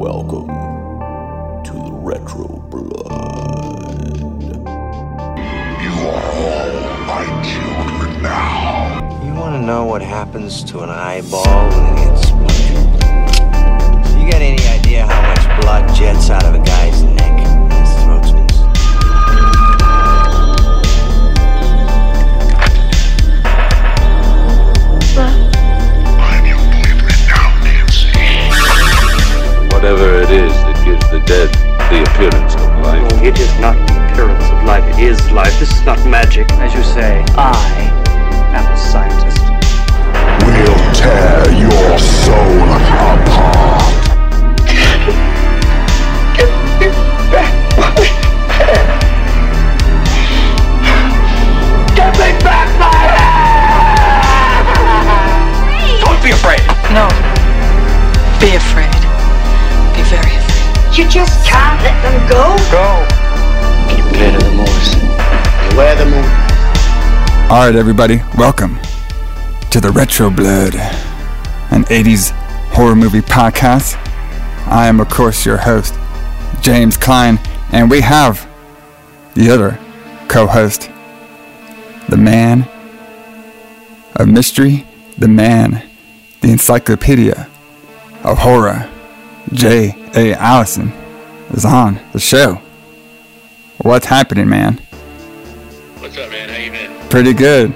Welcome to the Retro Blood. You are all my children now. You want to know what happens to an eyeball when it gets splintered? You got any idea how much blood jets out of a guy's neck when his throat's been slit? Whatever it is that gives the dead the appearance of life. It is not the appearance of life, it is life. This is not magic. As you say, I am a scientist. We'll tear your soul apart. Get me back my head! Get me back my head! Don't be afraid! No. Be afraid. Very afraid. You just can't let them go. Go. Keep clear to the moors. Beware the moon. All right, everybody, welcome to the Retro Blood, an 80s horror movie podcast. I am, of course, your host, James Klein, and we have the other co-host, the man of mystery, the man, the encyclopedia of horror. J.A. Allison is on the show. What's happening, man? What's up, man? How you been? Pretty good.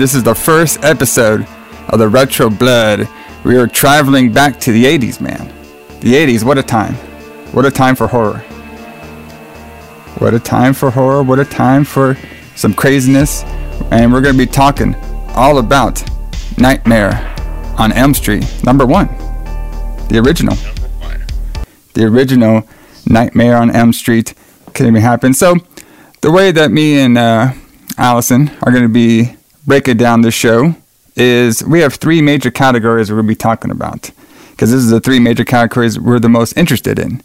This is the first episode of the Retro Blood. We are traveling back to the 80s, man. The 80s, what a time. What a time for horror. What a time for some craziness. And we're going to be talking all about Nightmare on Elm Street, number one. The original. The original Nightmare on Elm Street can even happen. So, the way that me and Allison are going to be breaking down this show is we have three major categories we're going to be talking about. Because this is the three major categories we're the most interested in.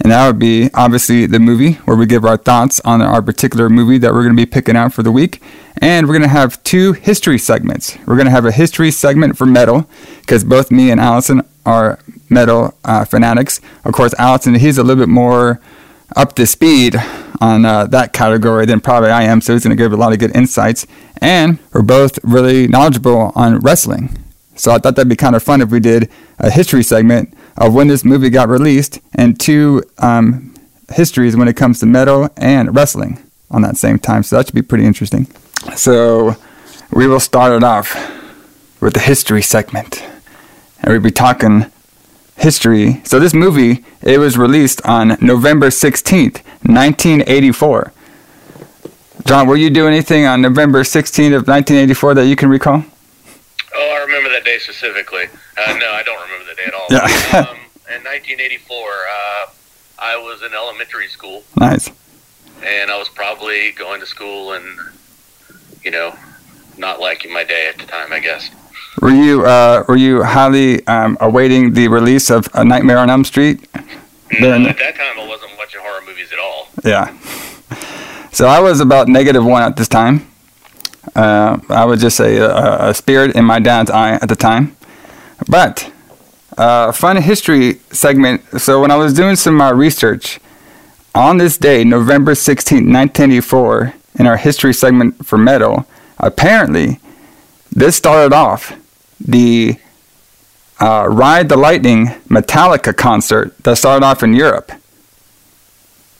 And that would be, obviously, the movie, where we give our thoughts on our particular movie that we're going to be picking out for the week. And we're going to have two history segments. We're going to have a history segment for metal, because both me and Allison are metal fanatics. Of course, Allison, he's a little bit more up to speed on that category than probably I am, so he's going to give a lot of good insights. And we're both really knowledgeable on wrestling. So I thought that'd be kind of fun if we did a history segment of when this movie got released and two histories when it comes to metal and wrestling on that same time. So that should be pretty interesting. So we will start it off with the history segment. And we'll be talking history. So this movie, it was released on November 16th, 1984. John, were you doing anything on November 16th of 1984 that you can recall? Oh, I remember that day specifically. No, I don't remember the day at all. Yeah. In 1984, I was in elementary school. Nice. And I was probably going to school and, you know, not liking my day at the time, I guess. Were you highly awaiting the release of A Nightmare on Elm Street? No, at that time I wasn't watching horror movies at all. Yeah. So I was about -1 at this time. I would just say a spirit in my dad's eye at the time. But fun history segment. So when I was doing some research, on this day, November 16, 1984, in our history segment for metal, apparently this started off the Ride the Lightning Metallica concert that started off in Europe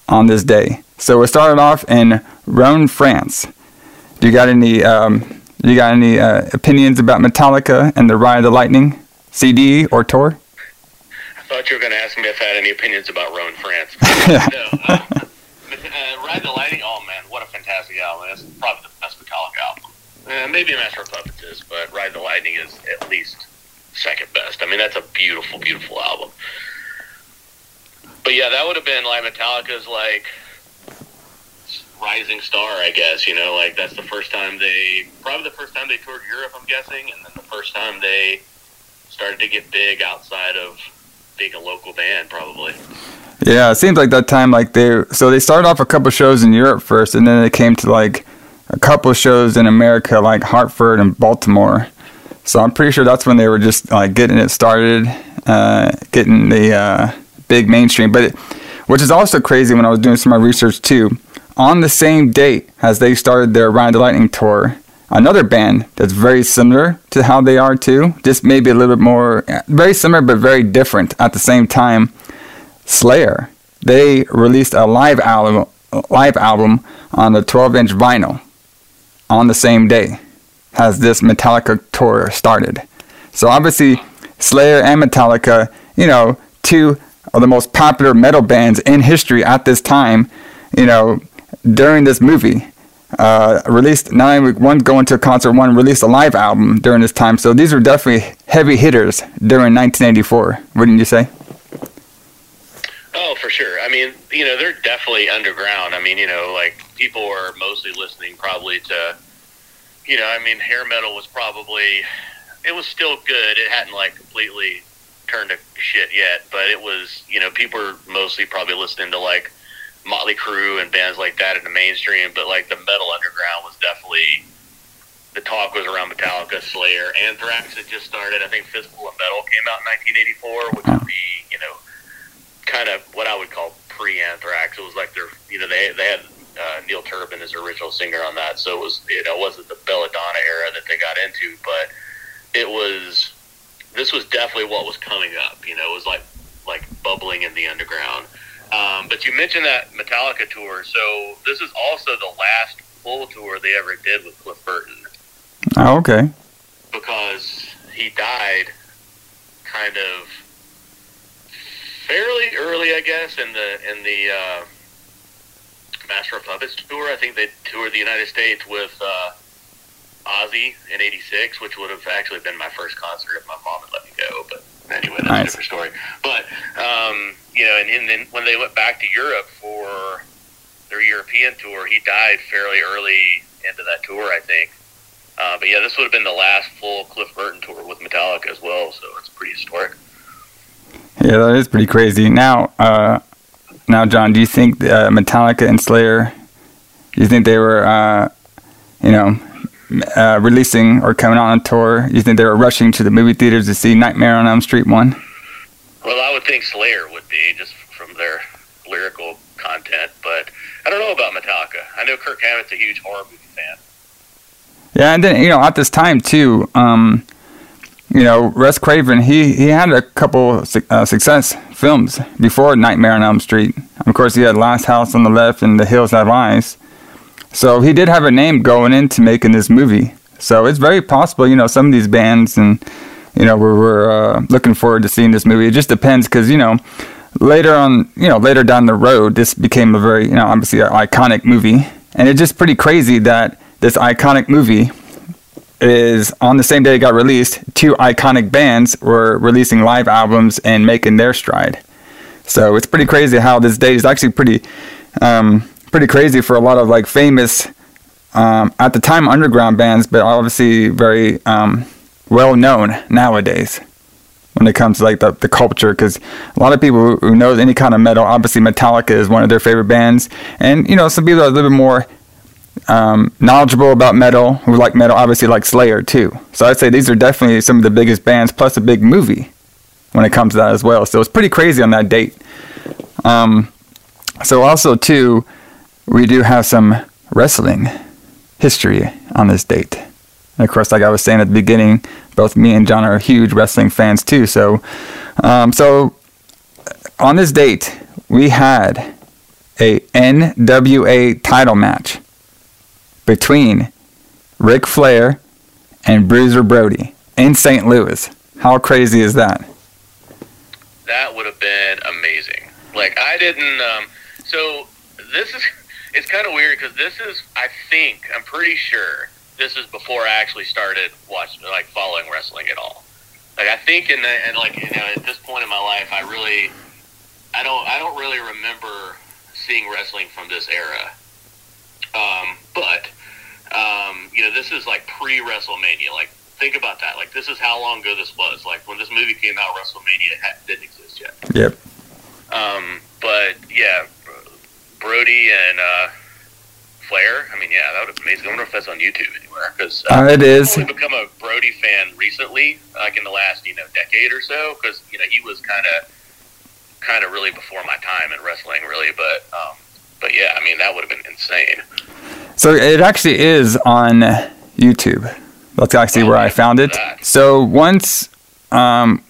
on this day. So it started off in Rhone, France. Do you got any opinions about Metallica and the Ride the Lightning CD or tour? I thought you were going to ask me if I had any opinions about Rhone, France. Ride the Lightning, oh man, what a fantastic album. That's probably the best Metallica album. Maybe Master of Puppets is, but Ride the Lightning is at least second best. I mean, that's a beautiful, beautiful album. But yeah, that would have been like Metallica's like rising star, I guess, you know, like that's the first time they toured Europe, I'm guessing, and then the first time they started to get big outside of being a local band, probably. Yeah, it seems like that time, like they started off a couple shows in Europe first, and then they came to like a couple shows in America, like Hartford and Baltimore. So I'm pretty sure that's when they were just like getting it started, getting the big mainstream. But which is also crazy when I was doing some of my research too. On the same date as they started their Ride the Lightning tour, another band that's very similar to how they are too, just maybe a little bit more, very similar but very different at the same time, Slayer. They released a live album on a 12-inch vinyl on the same day as this Metallica tour started. So obviously, Slayer and Metallica, you know, two of the most popular metal bands in history at this time, you know, during this movie, released not only one going to a concert, one released a live album during this time. So these were definitely heavy hitters during 1984, wouldn't you say? Oh, for sure. I mean, you know, they're definitely underground. I mean, you know, like people were mostly listening probably to, you know, I mean, hair metal was probably, it was still good. It hadn't like completely turned to shit yet, but it was, you know, people were mostly probably listening to like Motley Crue and bands like that in the mainstream, but like the metal underground was definitely, the talk was around Metallica, Slayer, Anthrax had just started. I think Fistful of Metal came out in 1984, which would be, you know, kind of what I would call pre-Anthrax. It was like their, you know, they had Neil Turbin as their original singer on that, so it was, you know, it wasn't the Belladonna era that they got into, but it was, this was definitely what was coming up, you know, it was like bubbling in the underground. But you mentioned that Metallica tour, so this is also the last full tour they ever did with Cliff Burton. Oh, okay. Because he died kind of fairly early, I guess, in the Master of Puppets tour. I think they toured the United States with Ozzy in '86, which would have actually been my first concert if my mom had let me go. But anyway, that's nice. A different story. But you know, and then when they went back to Europe for their European tour, he died fairly early into that tour, I think. But yeah, this would have been the last full Cliff Burton tour with Metallica as well, so it's pretty historic. Yeah, that is pretty crazy. Now, John, do you think Metallica and Slayer, do you think they were, releasing or coming on a tour? Do you think they were rushing to the movie theaters to see Nightmare on Elm Street 1? Well, I would think Slayer would be, just from their lyrical content, but I don't know about Metallica. I know Kirk Hammett's a huge horror movie fan. Yeah, and then, you know, at this time, too, you know, Wes Craven, he had a couple success films before Nightmare on Elm Street. Of course, he had Last House on the Left and The Hills Have Eyes. So he did have a name going into making this movie. So it's very possible, you know, some of these bands and, you know, we're looking forward to seeing this movie. It just depends because, you know, later down the road, this became a very, you know, obviously an iconic movie. And it's just pretty crazy that this iconic movie is on the same day it got released, two iconic bands were releasing live albums and making their stride. So it's pretty crazy how this date is actually pretty pretty crazy for a lot of like famous at the time underground bands, but obviously very well known nowadays when it comes to like the culture, because a lot of people who knows any kind of metal, obviously Metallica is one of their favorite bands, and you know, some people are a little bit more knowledgeable about metal, who like metal, obviously like Slayer too. So I'd say these are definitely some of the biggest bands, plus a big movie when it comes to that as well. So it's pretty crazy on that date. So also too, we do have some wrestling history on this date. And of course, like I was saying at the beginning, both me and John are huge wrestling fans too. So, so on this date, we had a NWA title match between Ric Flair and Bruiser Brody in St. Louis. How crazy is that? That would have been amazing. Like, I didn't... so, this is... It's kind of weird, because this is... I think, I'm pretty sure, this is before I actually started watching, like, following wrestling at all. Like, I think at this point in my life, I really... I don't really remember seeing wrestling from this era. But... you know, this is like pre-WrestleMania. Like, think about that. Like, this is how long ago this was. Like, when this movie came out, WrestleMania didn't exist yet. Yep. But yeah, Brody and Flair. I mean, yeah, that would be amazing. I wonder if that's on YouTube anywhere. Because it is. I've become a Brody fan recently, like in the last decade or so. Because you know, he was kind of kind of really before my time in wrestling, really. But yeah, I mean, that would have been insane. So it actually is on YouTube. That's actually where I found it. So once we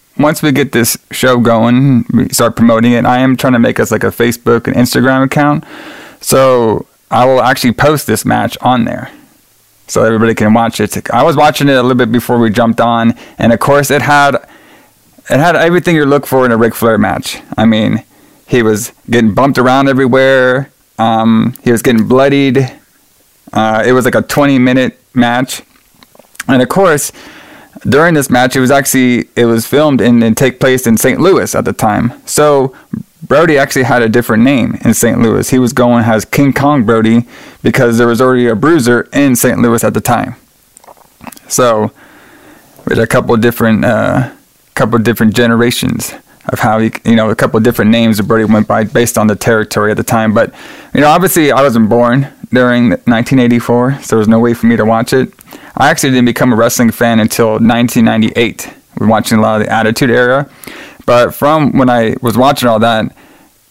get this show going, we start promoting it. I am trying to make us like a Facebook and Instagram account. So I will actually post this match on there, so everybody can watch it. I was watching it a little bit before we jumped on, and of course it had everything you look for in a Ric Flair match. I mean, he was getting bumped around everywhere. He was getting bloodied. It was like a 20-minute match, and of course, during this match, it was filmed and take place in St. Louis at the time. So Brody actually had a different name in St. Louis. He was going as King Kong Brody because there was already a Bruiser in St. Louis at the time. So there's a couple different generations of how he, a couple different names that Brody went by based on the territory at the time. But obviously I wasn't born during 1984, so there was no way for me to watch it. I actually didn't become a wrestling fan until 1998. We're watching a lot of the Attitude Era. But from when I was watching all that,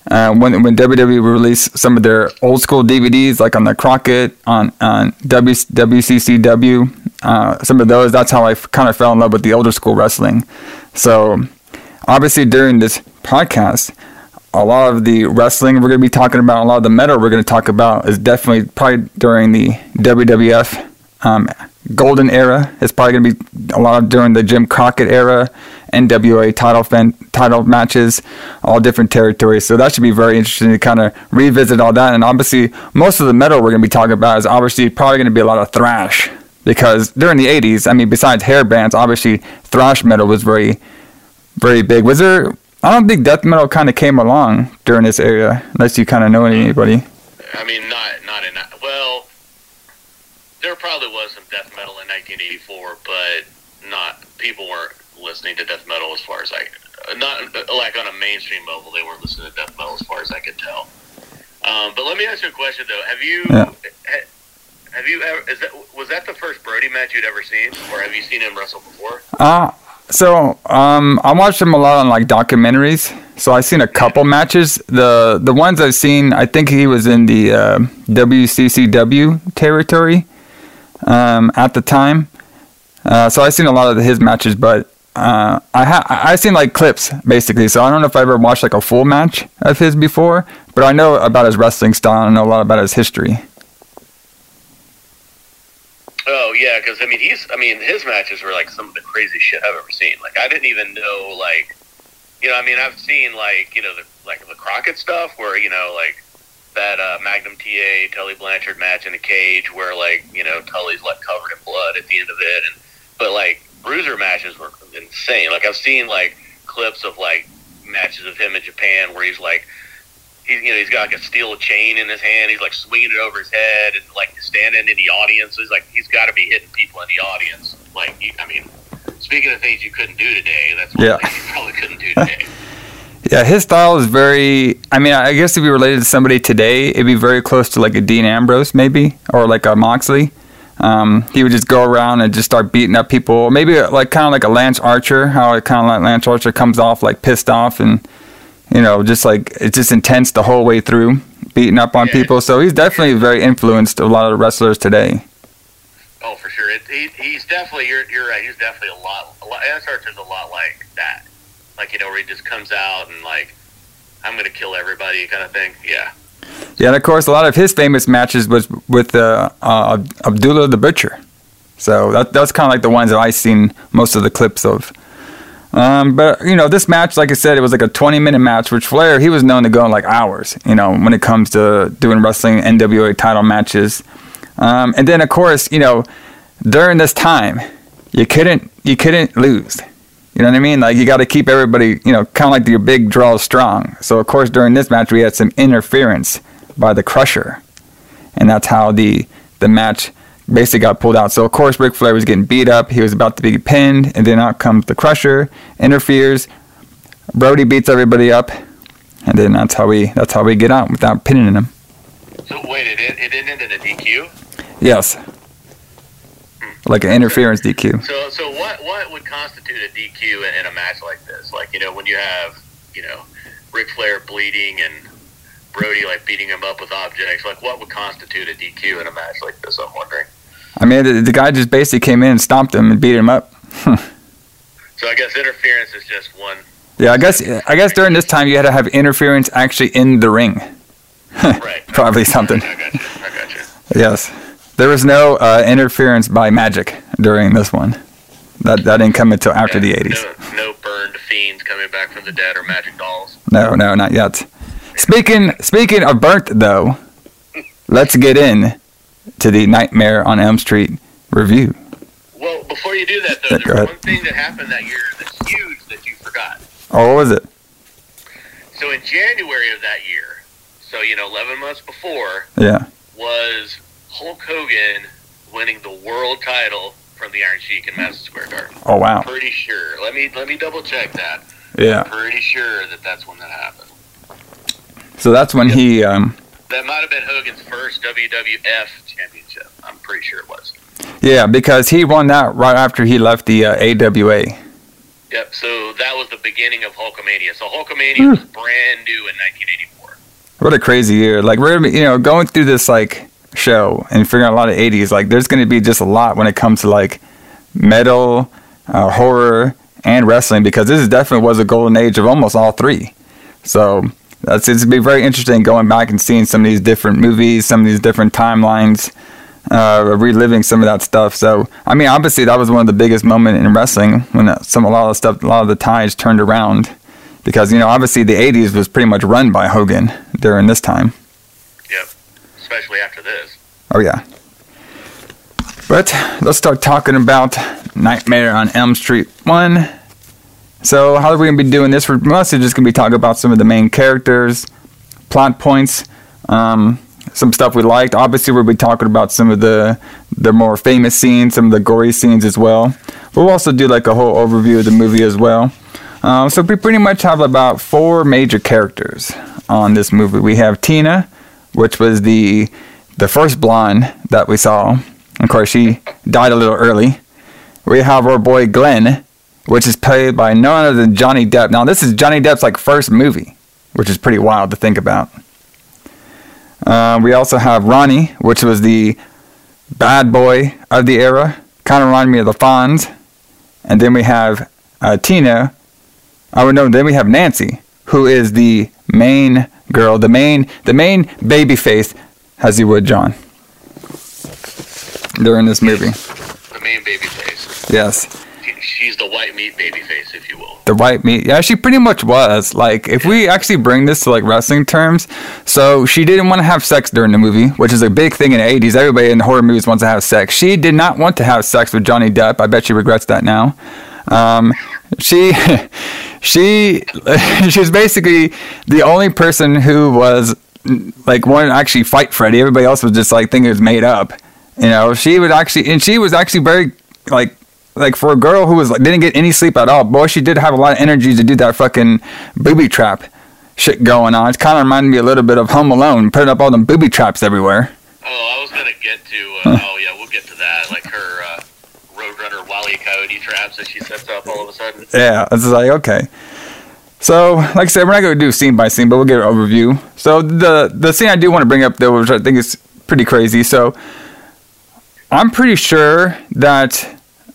when WWE released some of their old school DVDs, like on the Crockett, on WCCW, some of those, that's how I kind of fell in love with the older school wrestling. So obviously during this podcast, a lot of the wrestling we're going to be talking about, a lot of the metal we're going to talk about is definitely probably during the WWF golden era. It's probably going to be a lot of during the Jim Crockett era, NWA title matches, all different territories. So that should be very interesting to kind of revisit all that. And obviously, most of the metal we're going to be talking about is obviously probably going to be a lot of thrash, because during the 80s, I mean, besides hair bands, obviously thrash metal was very, very big. Was there? I don't think death metal kind of came along during this area, unless you kind of know anybody. I mean, not in that. Well, there probably was some death metal in 1984, but people weren't listening to death metal as far as like on a mainstream level, they weren't listening to death metal as far as I could tell. But let me ask you a question though. Have you ever? Was that the first Brody match you'd ever seen, or have you seen him wrestle before? So I watched him a lot on like documentaries. So I've seen a couple matches. The ones I've seen, I think he was in the WCCW territory at the time. So I've seen a lot of his matches, but I've seen like clips basically. So I don't know if I ever watched like a full match of his before, but I know about his wrestling style. I know a lot about his history. Oh yeah, because I mean his matches were like some of the craziest shit I've ever seen. Like I didn't even know I've seen the Crockett stuff where that Magnum TA Tully Blanchard match in a cage where Tully's covered in blood at the end of it, but Bruiser matches were insane. Like I've seen clips of matches of him in Japan where he's he's got a steel chain in his hand. He's swinging it over his head and standing in the audience. So he's got to be hitting people in the audience. Speaking of things you couldn't do today, that's one thing you probably couldn't do today. Yeah, his style is very. I mean, I guess if you related to somebody today, it'd be very close to a Dean Ambrose maybe, or a Moxley. He would just go around and just start beating up people. Maybe kind of like a Lance Archer. How it kind of like Lance Archer comes off pissed off and. It's just intense the whole way through, beating up on people. So he's definitely very influenced a lot of the wrestlers today. Oh, for sure. He's definitely, you're right, he's definitely a lot Lance Archer's a lot like that. Where he just comes out and I'm going to kill everybody kind of thing. Yeah. Yeah, and of course, a lot of his famous matches was with Abdullah the Butcher. So that's kind of the ones that I've seen most of the clips of. But this match, like I said, it was a 20-minute match, which Flair, he was known to go in hours, when it comes to doing wrestling NWA title matches. And then of course, during this time, you couldn't lose. You know what I mean? You gotta keep everybody, kinda like your big draw strong. So of course during this match we had some interference by the Crusher. And that's how the match basically got pulled out. So of course Ric Flair was getting beat up. He was about to be pinned, and then out comes the Crusher, interferes. Brody beats everybody up, and then that's how we get out without pinning him. So wait, it didn't end in a DQ? Yes. Like an interference DQ. So what would constitute a DQ in a match like this? When you have Ric Flair bleeding and Brody like beating him up with objects, like what would constitute a DQ in a match like this? I'm wondering. I mean, the guy just basically came in and stomped him and beat him up. So I guess interference is just one. Yeah, I guess during this time you had to have interference actually in the ring. Right. Probably something. I got you. Yes. There was no interference by magic during this one. That didn't come until after the 80s. No burned fiends coming back from the dead or magic dolls. No, not yet. Speaking of burnt, though, let's get in to the Nightmare on Elm Street review. Well, before you do that, though, there's one thing that happened that year that's huge that you forgot. Oh, what was it? So in January of that year, so, 11 months before, was Hulk Hogan winning the world title from the Iron Sheik in Madison Square Garden. Oh, wow. I'm pretty sure. Let me double check that. Yeah. I'm pretty sure that's when that happened. So that's when he... That might have been Hogan's first WWF championship. I'm pretty sure it was. Yeah, because he won that right after he left the AWA. Yep, so that was the beginning of Hulkamania. So Hulkamania was brand new in 1984. What a crazy year. Like, we're going through this, show and figuring out a lot of 80s. Like, there's going to be just a lot when it comes to, metal, horror, and wrestling, because this definitely was a golden age of almost all three. So... It's going to be very interesting going back and seeing some of these different movies, some of these different timelines, reliving some of that stuff. So, I mean, obviously that was one of the biggest moments in wrestling when a lot of the tides turned around. Because, obviously the 80s was pretty much run by Hogan during this time. Yep, especially after this. Oh, yeah. But let's start talking about Nightmare on Elm Street 1. So how are we going to be doing this? We're mostly just going to be talking about some of the main characters, plot points, some stuff we liked. Obviously, we'll be talking about some of the more famous scenes, some of the gory scenes as well. We'll also do a whole overview of the movie as well. So we pretty much have about four major characters on this movie. We have Tina, which was the first blonde that we saw. Of course, she died a little early. We have our boy Glenn, which is played by none other than Johnny Depp. Now, this is Johnny Depp's first movie, which is pretty wild to think about. We also have Ronnie, which was the bad boy of the era. Kind of reminded me of the Fonz. And then we have Tina. Then we have Nancy, who is the main girl, the main baby face, as you would, John, during this movie. The main baby face. Yes. She's the white meat babyface, if you will. The white meat. Yeah, she pretty much was. If we actually bring this to, wrestling terms, so she didn't want to have sex during the movie, which is a big thing in the 80s. Everybody in horror movies wants to have sex. She did not want to have sex with Johnny Depp. I bet she regrets that now. She's basically the only person who was, wanted to actually fight Freddy. Everybody else was just, thinking it was made up. She was actually very, for a girl who was didn't get any sleep at all, boy, she did have a lot of energy to do that fucking booby trap shit going on. It kind of reminded me a little bit of Home Alone, putting up all them booby traps everywhere. Oh, I was gonna get to. Oh yeah, we'll get to that. Her Roadrunner Wile E. Coyote traps that she sets up all of a sudden. Yeah, it's okay. So, I said, we're not gonna do scene by scene, but we'll give an overview. So the scene I do want to bring up though, which I think is pretty crazy. So I'm pretty sure that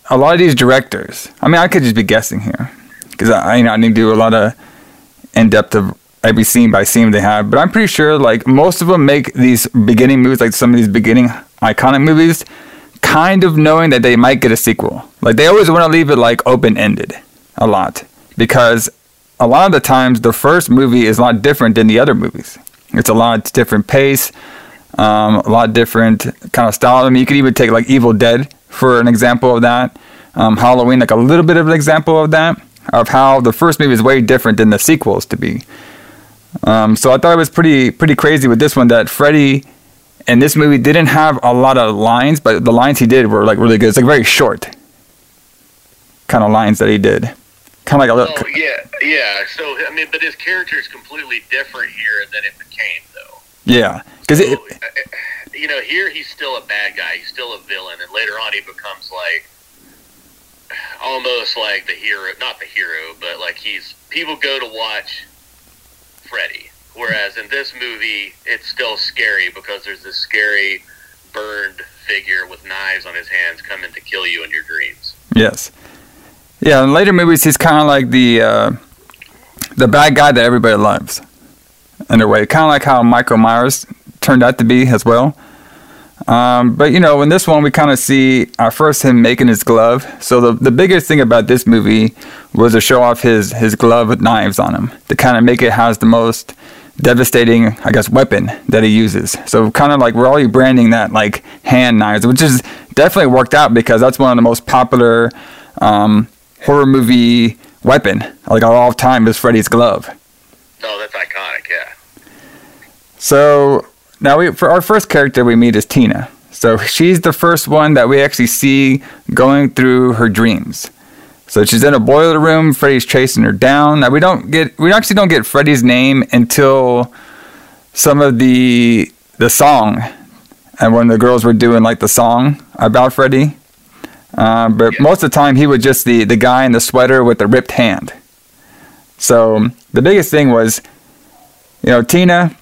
a lot of these directors, I could just be guessing here, because I need to do a lot of in-depth of every scene by scene they have, but I'm pretty sure, most of them make these beginning movies, some of these beginning iconic movies, kind of knowing that they might get a sequel. They always want to leave it, open-ended a lot, because a lot of the times, the first movie is a lot different than the other movies. It's a lot different pace, a lot different kind of style. You could even take, Evil Dead, for an example of that. Halloween, a little bit of an example of that, of how the first movie is way different than the sequels to be. So I thought it was pretty crazy with this one that Freddy in this movie didn't have a lot of lines, but the lines he did were really good. It's very short kind of lines that he did. Kind of a look. Yeah. So but his character is completely different here than it became, though. Yeah, because here he's still a bad guy, he's still a villain, and later on he becomes almost the hero, not the hero, but people go to watch Freddy. Whereas in this movie, it's still scary because there's this scary burned figure with knives on his hands coming to kill you in your dreams. Yes. Yeah, in later movies, he's kind of like the bad guy that everybody loves, in a way. Kind of like how Michael Myers turned out to be as well. But, you know, in this one, we kind of see first him making his glove. So the biggest thing about this movie was to show off his glove with knives on him, to kind of make it has the most devastating, I guess, weapon that he uses. So kind of like we're already branding that like hand knives, which is definitely worked out because that's one of the most popular horror movie weapon, like all time, is Freddy's glove. Oh, that's iconic, yeah. So... now, for our first character we meet is Tina. So she's the first one that we actually see going through her dreams. So she's in a boiler room. Freddy's chasing her down. Now we actually don't get Freddy's name until some of the song, and when the girls were doing like the song about Freddy. But most of the time he was just the guy in the sweater with the ripped hand. So the biggest thing was, you know, Tina.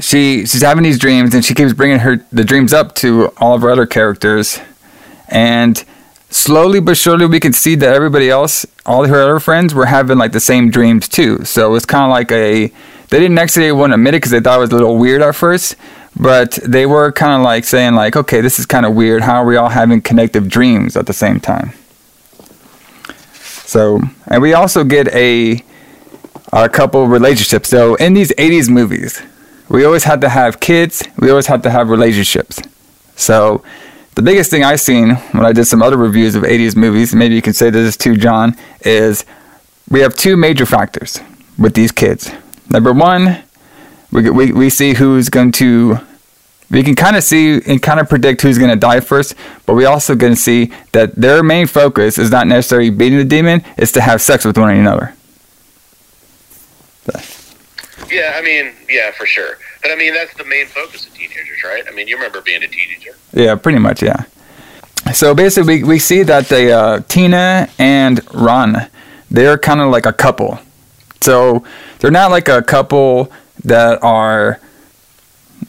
She's having these dreams, and she keeps bringing the dreams up to all of her other characters. And slowly but surely, we can see that everybody else, all her other friends, were having like the same dreams too. So it's kind of like they didn't actually want to admit it because they thought it was a little weird at first. But they were kind of like saying like, okay, this is kind of weird. How are we all having connective dreams at the same time? So, and we also get a couple relationships. So in these 80s movies... we always had to have kids. We always had to have relationships. So the biggest thing I seen when I did some other reviews of 80s movies, maybe you can say this too, John, is we have two major factors with these kids. Number one, we see who's going to... we can kind of see and kind of predict who's going to die first, but we also can see that their main focus is not necessarily beating the demon, it's to have sex with one another. Yeah, I mean, yeah, for sure. But I mean, that's the main focus of teenagers, right? I mean, you remember being a teenager. Yeah, pretty much, yeah. So basically, we see that Tina and Ron, they're kind of like a couple. So they're not like a couple that are,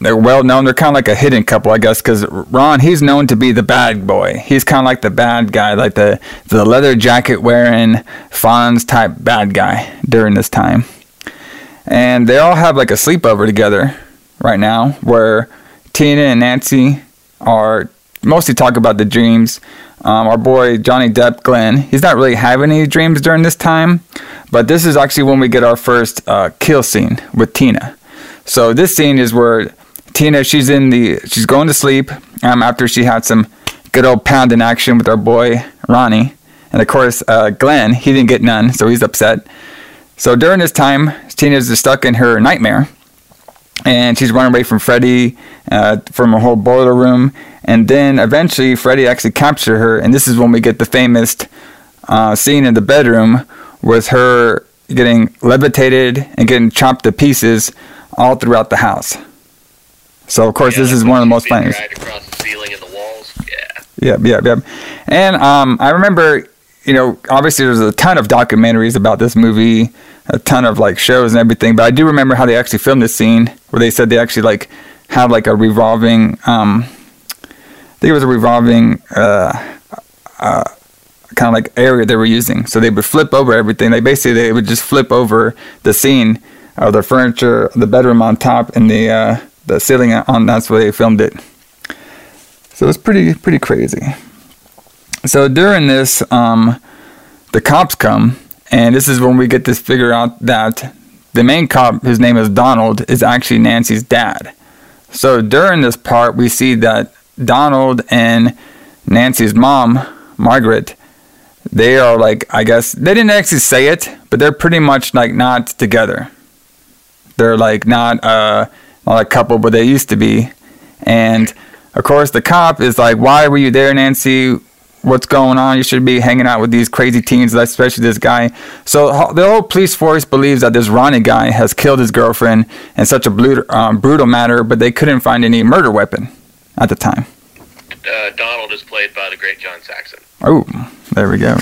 they're well known. They're kind of like a hidden couple, I guess, because Ron, he's known to be the bad boy. He's kind of like the bad guy, like the leather jacket wearing Fonz type bad guy during this time. And they all have like a sleepover together right now where Tina and Nancy are mostly talking about the dreams. Our boy Johnny Depp, Glenn, he's not really having any dreams during this time. But this is actually when we get our first kill scene with Tina. So this scene is where Tina, she's going to sleep after she had some good old pound in action with our boy Ronnie. And of course, Glenn, he didn't get none, so he's upset. So during this time, Tina's stuck in her nightmare, and she's running away from Freddy, from a whole boiler room, and then eventually Freddy actually captures her, and this is when we get the famous scene in the bedroom with her getting levitated and getting chopped to pieces all throughout the house. So of course, this is one of the most famous. Right across the ceiling and the walls. Yeah. Yep. And I remember. You know, obviously there's a ton of documentaries about this movie, a ton of like shows and everything, but I do remember how they actually filmed this scene where they said they actually like had like a revolving, I think it was a revolving kind of like area they were using. So they would flip over everything. They would just flip over the scene of the furniture, the bedroom on top and the ceiling on. That's where they filmed it. So it's pretty crazy. So during this, the cops come, and this is when we get to figure out that the main cop, his name is Donald, is actually Nancy's dad. So during this part, we see that Donald and Nancy's mom, Margaret, they are like, I guess, they didn't actually say it, but they're pretty much like not together. They're like not a couple, but they used to be. And of course, the cop is like, why were you there, Nancy? What's going on? You should be hanging out with these crazy teens, especially this guy. So the whole police force believes that this Ronnie guy has killed his girlfriend in such a brutal manner, but they couldn't find any murder weapon at the time. Donald is played by the great John Saxon. Oh, there we go.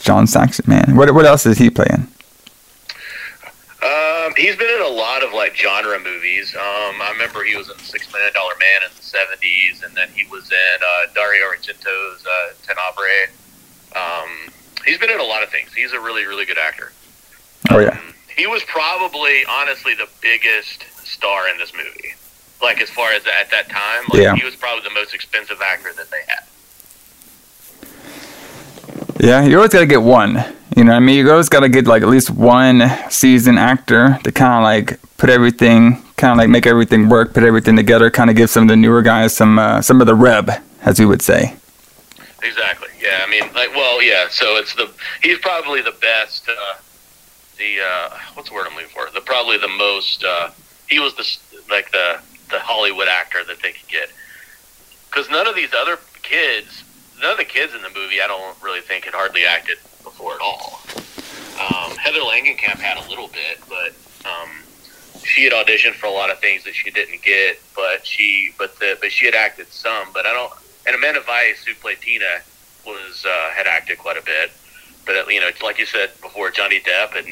John Saxon, man. What else is he playing? He's been in a lot of like genre movies. I remember he was in $6 Million Man in the 70s, and then he was in Dario Argento's Tenebrae. He's been in a lot of things. He's a really, really good actor. Oh yeah. He was probably, honestly, the biggest star in this movie. Like, as far as at that time, like, yeah. He was probably the most expensive actor that they had. Yeah, you always got to get one. You know what I mean? You always got to get, like, at least one seasoned actor to kind of, like, put everything, kind of, like, make everything work, put everything together, kind of give some of the newer guys some of the rub, as we would say. Exactly, yeah. I mean, like, well, yeah, so it's the, he's probably the best, what's the word I'm looking for? Probably the most, he was the Hollywood actor that they could get. Because none of the kids in the movie, I don't really think had hardly acted before at all. Heather Langenkamp had a little bit, but she had auditioned for a lot of things that she didn't get, but she had acted some, but I don't, and Amanda Weiss, who played Tina, had acted quite a bit. But, you know, like you said before, Johnny Depp had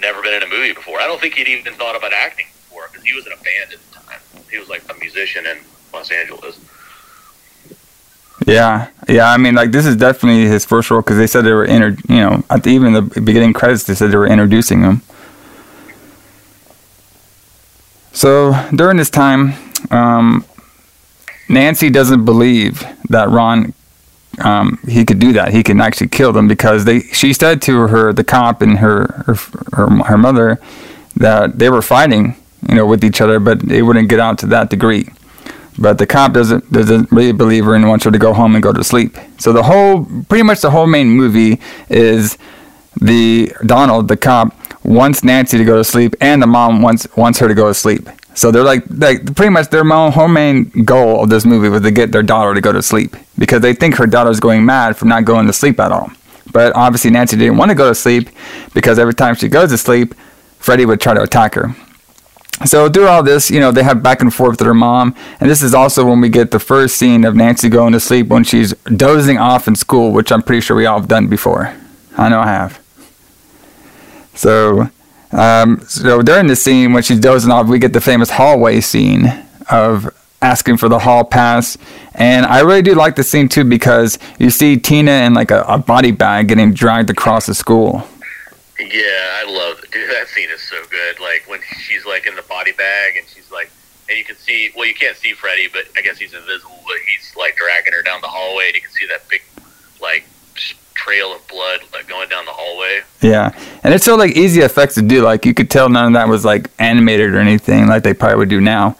never been in a movie before. I don't think he'd even thought about acting before, because he was in a band at the time. He was, like, a musician in Los Angeles. Yeah. Yeah, I mean, like, this is definitely his first role, because they said they were, even in the beginning credits, they said they were introducing him. So, during this time, Nancy doesn't believe that Ron... he could do that. He can actually kill them, because she said to her, the cop, and her mother, that they were fighting, with each other, but they wouldn't get out to that degree. But the cop doesn't really believe her and wants her to go home and go to sleep. So pretty much the whole main movie is Donald, the cop, wants Nancy to go to sleep, and the mom wants her to go to sleep. So they're like pretty much their whole main goal of this movie was to get their daughter to go to sleep, because they think her daughter's going mad for not going to sleep at all. But obviously Nancy didn't want to go to sleep, because every time she goes to sleep, Freddy would try to attack her. So through all this, they have back and forth with her mom. And this is also when we get the first scene of Nancy going to sleep when she's dozing off in school, which I'm pretty sure we all have done before. I know I have. So during the scene when she's dozing off, we get the famous hallway scene of asking for the hall pass. And I really do like this scene too, because you see Tina in like a body bag getting dragged across the school. Yeah, I love it. Dude, that scene is so good. Like when she's like in the body bag and she's like, and you can see, well, you can't see Freddy, but I guess he's invisible, but he's like dragging her down the hallway, and you can see that big like trail of blood like going down the hallway. Yeah, and it's so like easy effects to do. Like you could tell none of that was like animated or anything like they probably would do now.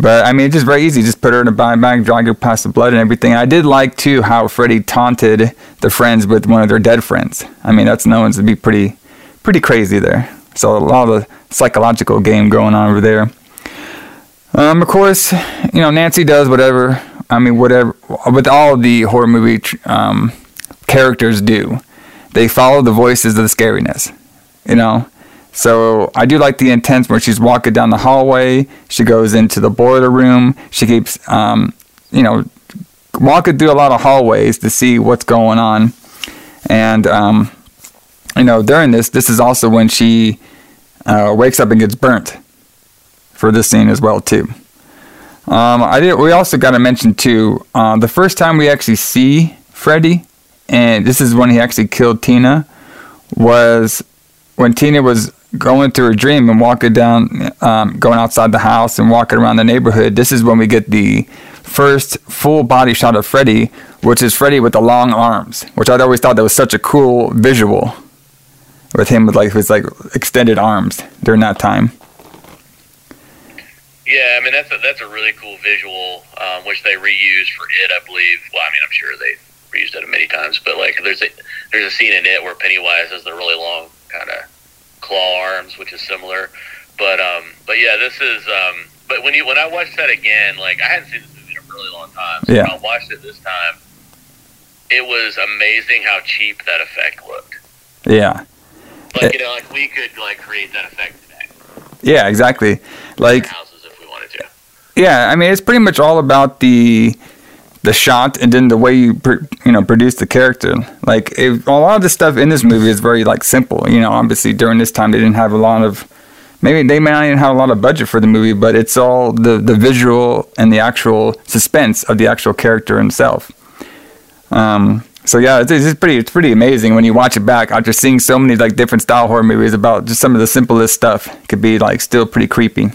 But I mean, it's just very easy. Just put her in a body bag, drag her past the blood and everything. I did like too how Freddy taunted the friends with one of their dead friends. I mean, that's known to be pretty crazy there. So a lot of the psychological game going on over there. Of course, Nancy does whatever. I mean, whatever with all the horror movie. Characters do. They follow the voices of the scariness. So I do like the intense where she's walking down the hallway. She goes into the boiler room. She keeps, walking through a lot of hallways to see what's going on. And, during this is also when she wakes up and gets burnt for this scene as well, too. We also got to mention, too, the first time we actually see Freddy, and this is when he actually killed Tina, was when Tina was going through her dream and walking down, going outside the house and walking around the neighborhood. This is when we get the first full body shot of Freddy, which is Freddy with the long arms, which I'd always thought that was such a cool visual with him with like his like extended arms during that time. Yeah, I mean that's a really cool visual, which they reused for It, I believe. Well, I mean I'm sure they. Used it many times, but like there's a scene in It where Pennywise has the really long kind of claw arms, which is similar. But yeah, this is. But when I watched that again, like I hadn't seen this movie in a really long time. So yeah. When I watched it this time, it was amazing how cheap that effect looked. Yeah. Like like we could like create that effect today. Yeah, exactly. Like houses if we wanted to. Yeah, I mean it's pretty much all about the the shot, and then the way you produce the character. Like, a lot of the stuff in this movie is very like simple. You know, obviously during this time they didn't have a lot of, maybe they may not even have a lot of budget for the movie, but it's all the visual and the actual suspense of the actual character himself. So yeah, it's pretty amazing when you watch it back after seeing so many like different style horror movies about just some of the simplest stuff. It could be like still pretty creepy.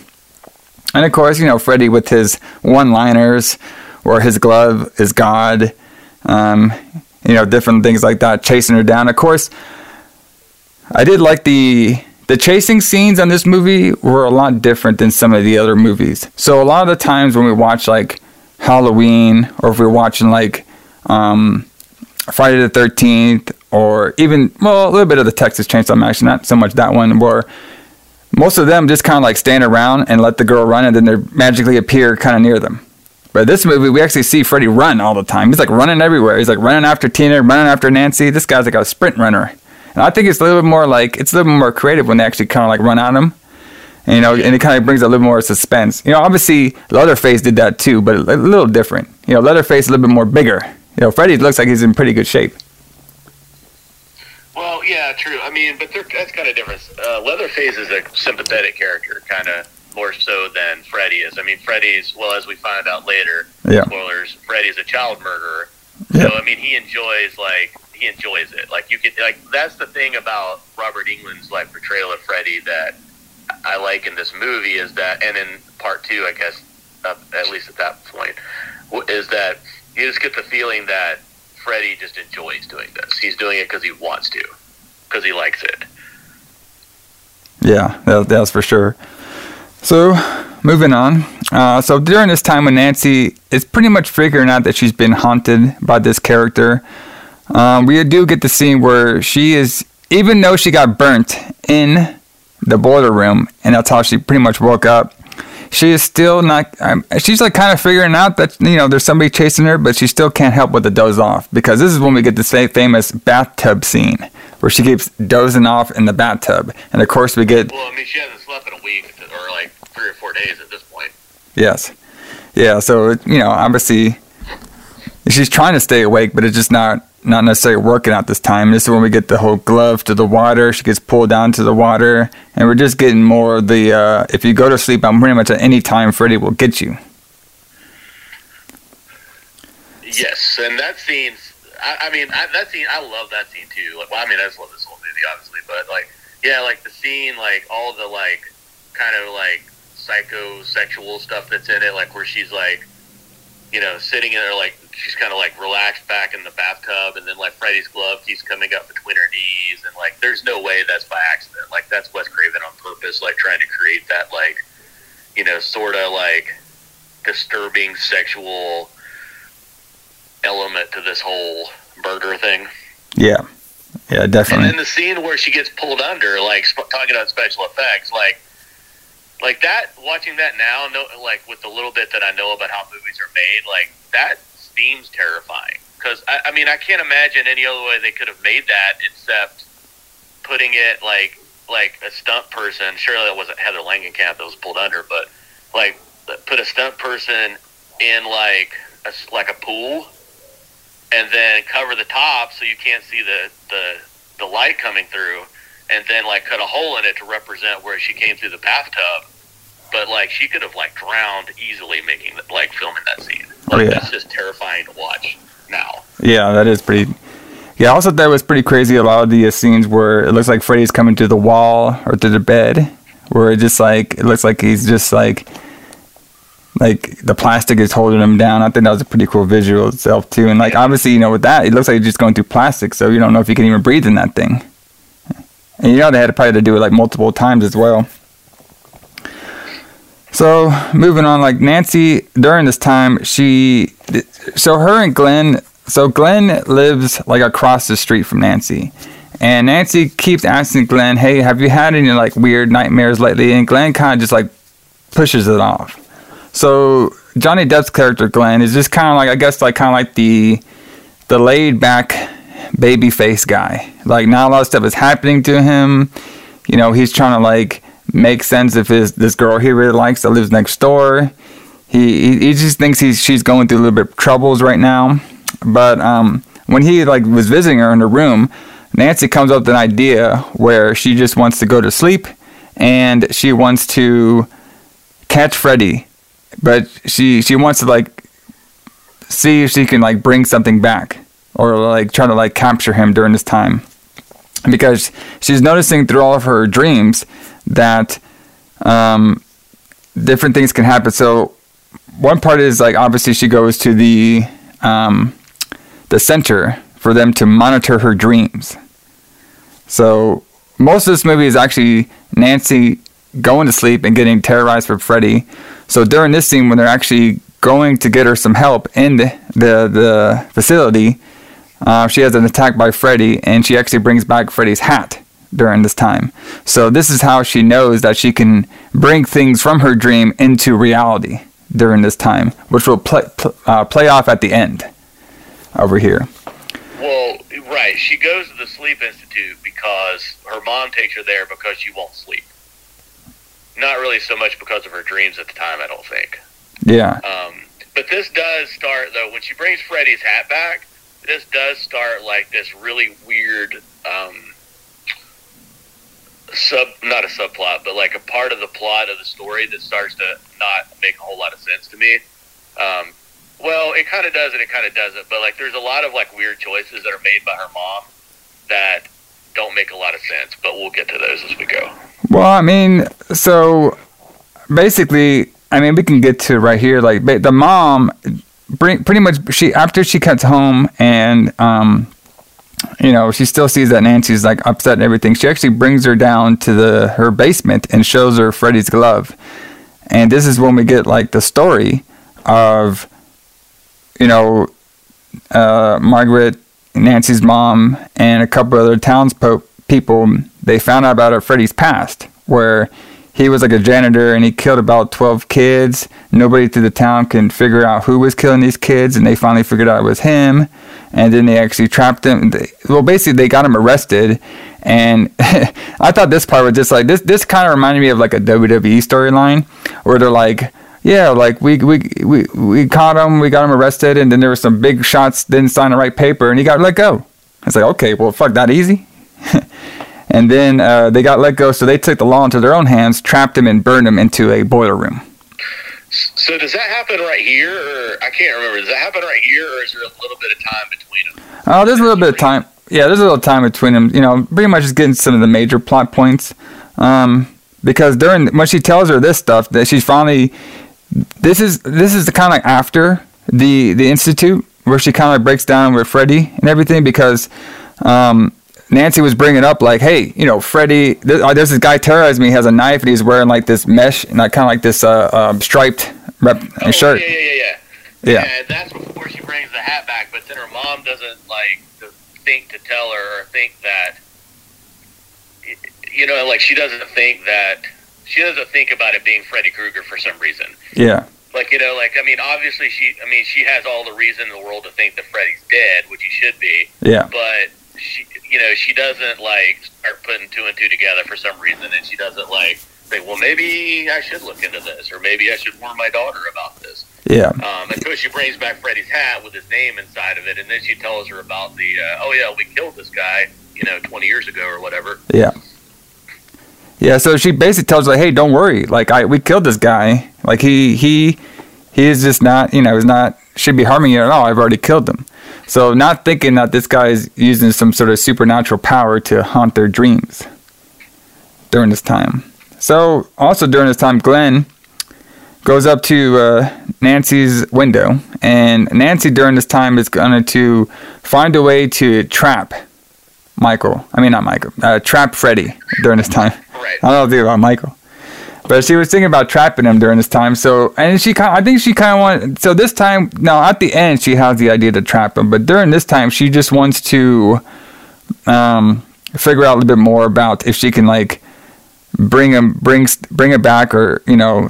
And of course, you know, Freddy with his one-liners, or his glove is God, different things like that, chasing her down. Of course, I did like the chasing scenes on this movie were a lot different than some of the other movies. So a lot of the times when we watch like Halloween, or if we're watching like Friday the 13th, or even, well, a little bit of the Texas Chainsaw, actually not so much that one, where most of them just kind of like stand around and let the girl run, and then they magically appear kind of near them. But this movie, we actually see Freddy run all the time. He's like running everywhere. He's like running after Tina, running after Nancy. This guy's like a sprint runner. And I think it's a little bit more like, it's a little bit more creative when they actually kind of like run at him. And, you know, and it kind of brings a little more suspense. You know, obviously Leatherface did that too, but a little different. You know, Leatherface a little bit more bigger. You know, Freddy looks like he's in pretty good shape. Well, yeah, true. I mean, but that's kind of different. Leatherface is a sympathetic character, kind of. More so than Freddy is. I mean, Freddy's, well, as we find out later, yeah. Spoilers, Freddy's a child murderer. Yeah. So, I mean, he enjoys it. Like, you could, like, that's the thing about Robert Englund's, like, portrayal of Freddy that I like in this movie is that, and in part two, I guess, at least at that point, is that you just get the feeling that Freddy just enjoys doing this. He's doing it because he wants to, because he likes it. Yeah, that's for sure. So, moving on. So, during this time when Nancy is pretty much figuring out that she's been haunted by this character, we do get the scene where she is, even though she got burnt in the boiler room, and that's how she pretty much woke up, she is still not, she's like kind of figuring out that, you know, there's somebody chasing her, but she still can't help but to doze off, because this is when we get this famous bathtub scene, where she keeps dozing off in the bathtub. And of course we get... Well, I mean, she hasn't slept in a week, or like 3 or 4 days at this point. Yes. Yeah, so, you know, obviously, she's trying to stay awake, but it's just not necessarily working out this time. This is when we get the whole glove to the water. She gets pulled down to the water. And we're just getting more of the, if you go to sleep, I'm pretty much at any time, Freddy will get you. Yes, and that scene's... that scene, I love that scene too. Like, well, I mean, I just love this whole movie, obviously, but like, yeah, like the scene, like all the like kind of like psychosexual stuff that's in it, like where she's like, you know, sitting in there, like she's kind of like relaxed back in the bathtub, and then like Freddy's glove keeps coming up between her knees, and like there's no way that's by accident. Like that's Wes Craven on purpose, like trying to create that like, you know, sort of like disturbing sexual element to this whole murder thing. Yeah, definitely. And then the scene where she gets pulled under, like talking about special effects, like that. Watching that now, no, like with the little bit that I know about how movies are made, like that seems terrifying. Because I mean, I can't imagine any other way they could have made that except putting it like a stunt person. Surely that wasn't Heather Langenkamp that was pulled under, but like put a stunt person in like a pool. And then cover the top so you can't see the light coming through, and then like cut a hole in it to represent where she came through the bathtub. But like she could have like drowned easily making like filming that scene. Like, oh yeah, that's just terrifying to watch now. Yeah, that is pretty. Yeah, also that was pretty crazy. A lot of the scenes where it looks like Freddy's coming through the wall or through the bed, where it just like it looks like he's just like. Like, the plastic is holding him down. I think that was a pretty cool visual itself, too. And, like, obviously, you know, with that, it looks like you're just going through plastic, so you don't know if you can even breathe in that thing. And, you know, they had to probably do it, like, multiple times as well. So, moving on, like, Nancy, during this time, her and Glenn... So, Glenn lives, like, across the street from Nancy. And Nancy keeps asking Glenn, hey, have you had any, like, weird nightmares lately? And Glenn kind of just, like, pushes it off. So Johnny Depp's character Glenn is just kind of like, I guess, like kind of like the laid back baby face guy. Like not a lot of stuff is happening to him. You know, he's trying to like make sense of this girl he really likes that lives next door. He just thinks she's going through a little bit of troubles right now. But when he was visiting her in her room, Nancy comes up with an idea where she just wants to go to sleep and she wants to catch Freddy. But she wants to see if she can bring something back or try to capture him during this time. Because she's noticing through all of her dreams that different things can happen. So one part is obviously she goes to the center for them to monitor her dreams. So most of this movie is actually Nancy going to sleep and getting terrorized by Freddy. So during this scene when they're actually going to get her some help in the facility, she has an attack by Freddy, and she actually brings back Freddy's hat during this time. So this is how she knows that she can bring things from her dream into reality during this time, which will play off at the end over here. Well, right. She goes to the Sleep Institute because her mom takes her there because she won't sleep. Not really so much because of her dreams at the time, I don't think. Yeah. But this does start, though, when she brings Freddy's hat back, this does start this really weird not a subplot, but a part of the plot of the story that starts to not make a whole lot of sense to me. Well, it kind of does and it kind of doesn't, but there's a lot of weird choices that are made by her mom that don't make a lot of sense, but we'll get to those as we go. Well, so basically, we can get to right here, the mom pretty much, after she cuts home and, she still sees that Nancy's upset and everything, she actually brings her down to her basement and shows her Freddy's glove. And this is when we get the story of, Margaret, Nancy's mom, and a couple other townspeople. They found out about Freddy's past, where he was a janitor and he killed about 12 kids. Nobody through the town can figure out who was killing these kids, and they finally figured out it was him. And then they actually trapped him. They got him arrested. And I thought this part was just this kind of reminded me of a WWE storyline where they're we caught him, we got him arrested, and then there were some big shots, didn't sign the right paper, and he got let go. It's okay, well, fuck, that easy? And then they got let go, so they took the law into their own hands, trapped him, and burned him into a boiler room. So does that happen right here? Or I can't remember. Does that happen right here, or is there a little bit of time between them? Oh, there's a little bit of time. Yeah, there's a little time between them. Pretty much just getting some of the major plot points. Because when she tells her this stuff, that she's finally... This is the kind of after the institute, where she kind of breaks down with Freddy and everything, because... Nancy was bringing up, hey, Freddy, there's this guy terrorizing me. He has a knife, and he's wearing, this mesh, and kind of this striped shirt. Yeah. And that's before she brings the hat back, but then her mom doesn't, think to tell her or think that, she doesn't think about it being Freddy Krueger for some reason. Yeah. Obviously she has all the reason in the world to think that Freddy's dead, which he should be. Yeah. But... she doesn't start putting two and two together for some reason, and she doesn't say, well, maybe I should look into this, or maybe I should warn my daughter about this. Yeah. Until she brings back Freddy's hat with his name inside of it, and then she tells her about the we killed this guy 20 years ago or whatever. Yeah. Yeah. So she basically tells her, hey, don't worry, we killed this guy. He is just not he's not should be harming you at all. I've already killed him. So not thinking that this guy is using some sort of supernatural power to haunt their dreams during this time. So also during this time, Glenn goes up to Nancy's window. And Nancy during this time is going to find a way to trap Michael. Trap Freddy during this time. Right. I don't know about Michael. But she was thinking about trapping him during this time. So, and I think she wanted... So this time... Now, at the end, she has the idea to trap him. But during this time, she just wants to figure out a little bit more about if she can, bring it back or,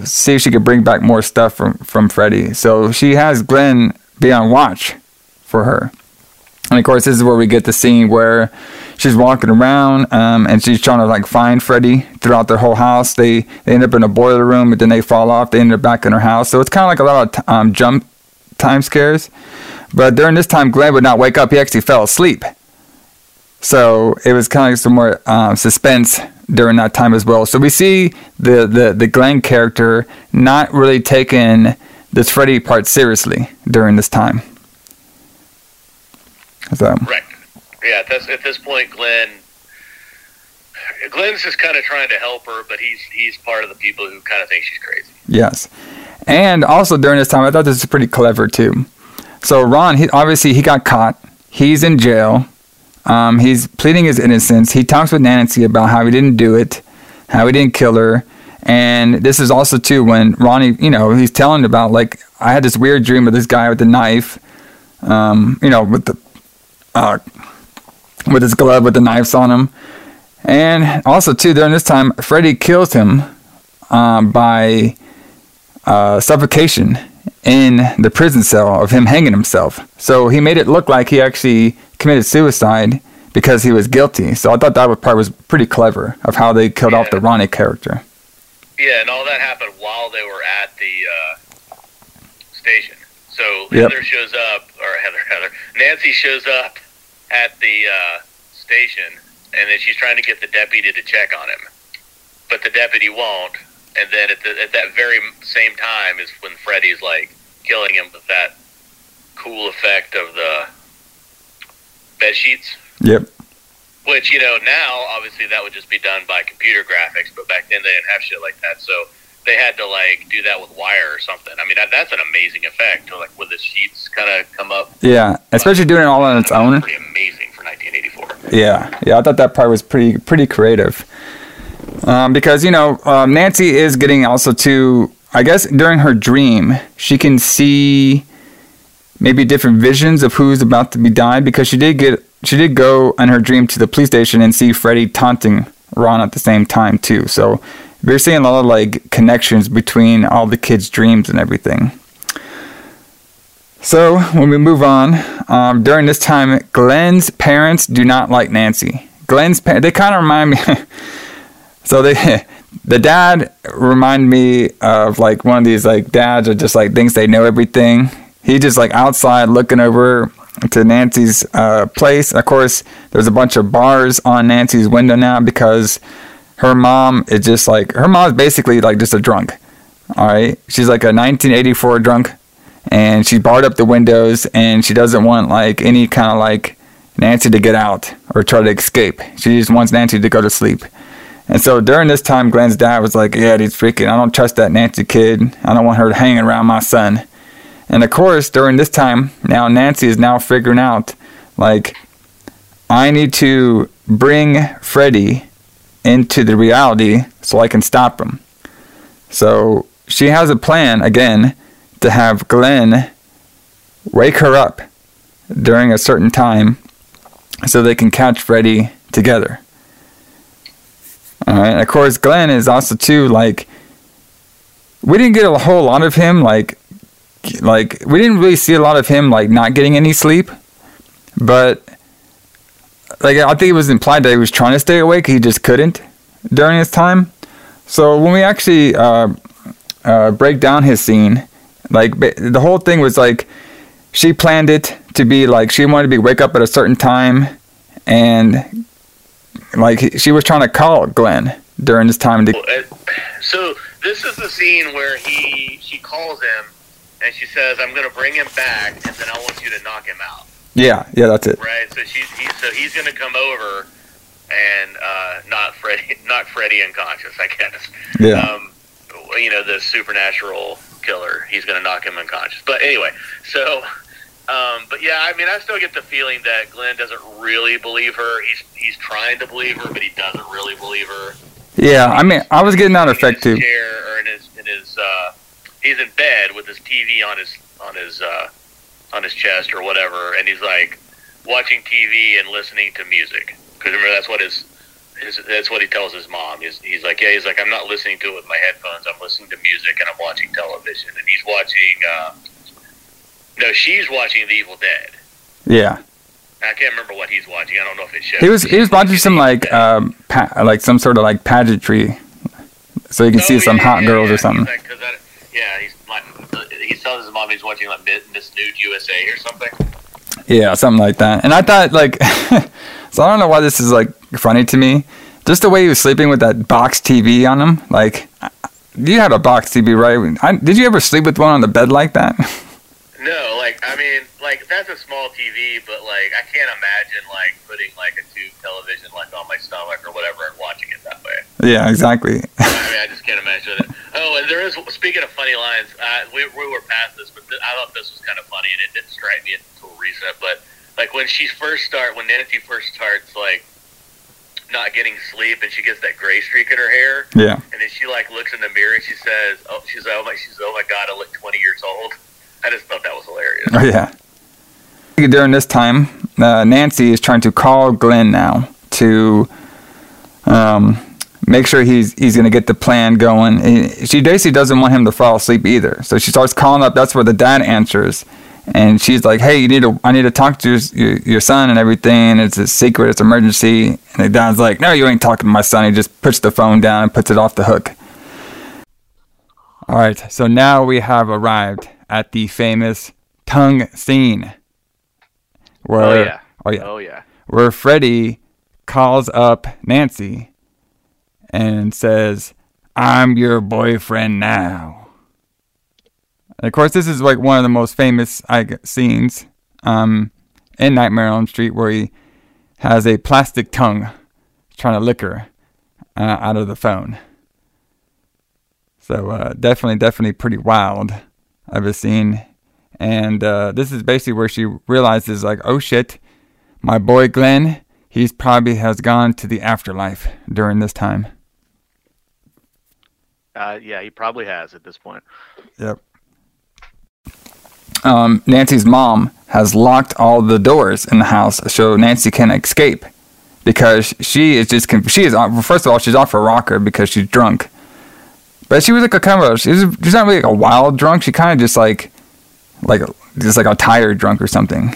see if she can bring back more stuff from Freddy. So she has Glenn be on watch for her. And, of course, this is where we get the scene where she's walking around, and she's trying to like find Freddy throughout their whole house. They end up in a boiler room, but then they fall off. They end up back in her house. So it's kind of like a lot of jump time scares. But during this time, Glenn would not wake up. He actually fell asleep. So it was kind of like some more suspense during that time as well. So we see the Glenn character not really taking this Freddy part seriously during this time. So. Right. Yeah, at this point, Glenn's just kind of trying to help her, but he's part of the people who kind of think she's crazy. Yes. And also during this time, I thought this was pretty clever too. So Ron, he got caught. He's in jail. He's pleading his innocence. He talks with Nancy about how he didn't do it, how he didn't kill her. And this is also too when Ronnie, he's telling about like, I had this weird dream of this guy with the knife, with his glove with the knives on him. And also too, during this time, Freddy kills him by suffocation in the prison cell of him hanging himself. So he made it look like he actually committed suicide because he was guilty. So I thought that part was pretty clever of how they killed off the Ronnie character. Yeah, and all that happened while they were at the station. So Nancy shows up at the station, and then she's trying to get the deputy to check on him. But the deputy won't. And then at that very same time is when Freddy's like killing him with that cool effect of the bed sheets. Yep. Which, now, obviously, that would just be done by computer graphics, but back then they didn't have shit like that, so they had to, like, do that with wire or something. I mean, that's an amazing effect, like, when the sheets kind of come up. Yeah, especially doing it all on its own. Pretty amazing for 1984. Yeah, I thought that part was pretty creative. Because, Nancy is getting also to, I guess, during her dream, she can see maybe different visions of who's about to be died, because she did go in her dream to the police station and see Freddy taunting Ron at the same time, too. So we're seeing a lot of, like, connections between all the kids' dreams and everything. So when we move on, during this time, Glenn's parents do not like Nancy. Glenn's parents, they kind of remind me... So the dad reminded me of, like, one of these, like, dads that just, like, thinks they know everything. He's just, like, outside looking over to Nancy's place. Of course, there's a bunch of bars on Nancy's window now because her mom's basically like just a drunk. All right, she's like a 1984 drunk, and she barred up the windows, and she doesn't want like any kind of like Nancy to get out or try to escape. She just wants Nancy to go to sleep. And so during this time, Glenn's dad was like, yeah, he's freaking, I don't trust that Nancy kid. I don't want her hanging around my son. And of course, during this time, now Nancy is now figuring out, like, I need to bring Freddy into the reality so I can stop him. So she has a plan, again, to have Glenn wake her up during a certain time so they can catch Freddy together. All right. Of course, Glenn is also, too, like, we didn't get a whole lot of him, like we didn't really see a lot of him like not getting any sleep, but like I think it was implied that he was trying to stay awake. He just couldn't during his time. So when we actually break down his scene, like the whole thing was like she planned it to be like she wanted to be wake up at a certain time, and like she was trying to call Glenn during this time. So this is the scene where she calls him. And she says, I'm going to bring him back, and then I want you to knock him out. Yeah, that's it. Right, so he's going to come over and knock Freddy unconscious, I guess. Yeah. The supernatural killer, he's going to knock him unconscious. But anyway, so, but yeah, I mean, I still get the feeling that Glenn doesn't really believe her. He's trying to believe her, but he doesn't really believe her. Yeah, I mean, I was getting that effect, too. He's in bed with his TV on his chest or whatever, and he's like watching TV and listening to music. Because remember, that's what that's what he tells his mom. He's like, I'm not listening to it with my headphones. I'm listening to music and I'm watching television. And she's watching The Evil Dead. Yeah. I can't remember what he's watching. I don't know if it's shows. He was watching some like some sort of like pageantry, so you can see some hot girls or something. Cause he's like, he tells his mom he's watching like Miss Nude USA or something. Yeah, something like that. And I thought like, so I don't know why this is like funny to me. Just the way he was sleeping with that box TV on him. Like, you had a box TV, right? Did you ever sleep with one on the bed like that? No, like, I mean, like, that's a small TV, but, like, I can't imagine, like, putting, like, a tube television, like, on my stomach or whatever and watching it that way. Yeah, exactly. I mean, I just can't imagine it. Oh, and there is, speaking of funny lines, we were past this, but I thought this was kind of funny, and it didn't strike me until recent, but, like, when Nancy first starts, like, not getting sleep, and she gets that gray streak in her hair. Yeah. And then she like looks in the mirror and she says, "Oh my God, I look 20 years old." I just thought that was hilarious. Oh yeah. During this time, Nancy is trying to call Glenn now to make sure he's going to get the plan going. And she basically doesn't want him to fall asleep either, so she starts calling up. That's where the dad answers. And she's like, "Hey, I need to talk to your son and everything. It's a secret. It's an emergency." And the dad's like, "No, you ain't talking to my son." He just puts the phone down and puts it off the hook. All right, so now we have arrived at the famous tongue scene. Where Freddy calls up Nancy and says, "I'm your boyfriend now." And of course, this is like one of the most famous scenes in Nightmare on Elm Street, where he has a plastic tongue trying to lick her out of the phone. So definitely pretty wild of a scene. And this is basically where she realizes, like, oh shit, my boy Glenn, he's probably has gone to the afterlife during this time. Yeah, he probably has at this point. Yep. Nancy's mom has locked all the doors in the house so Nancy can escape, because first of all, she's off her rocker because she's drunk. But she was like she's not really like a wild drunk. She kind of just like a tired drunk or something.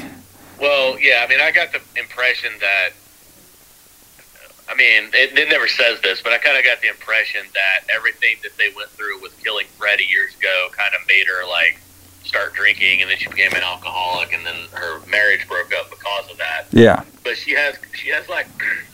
Well, yeah, I mean, I got the impression that, I mean, it never says this, but I kind of got the impression that everything that they went through with killing Freddy years ago kind of made her like start drinking, and then she became an alcoholic, and then her marriage broke up because of that. Yeah. But she has like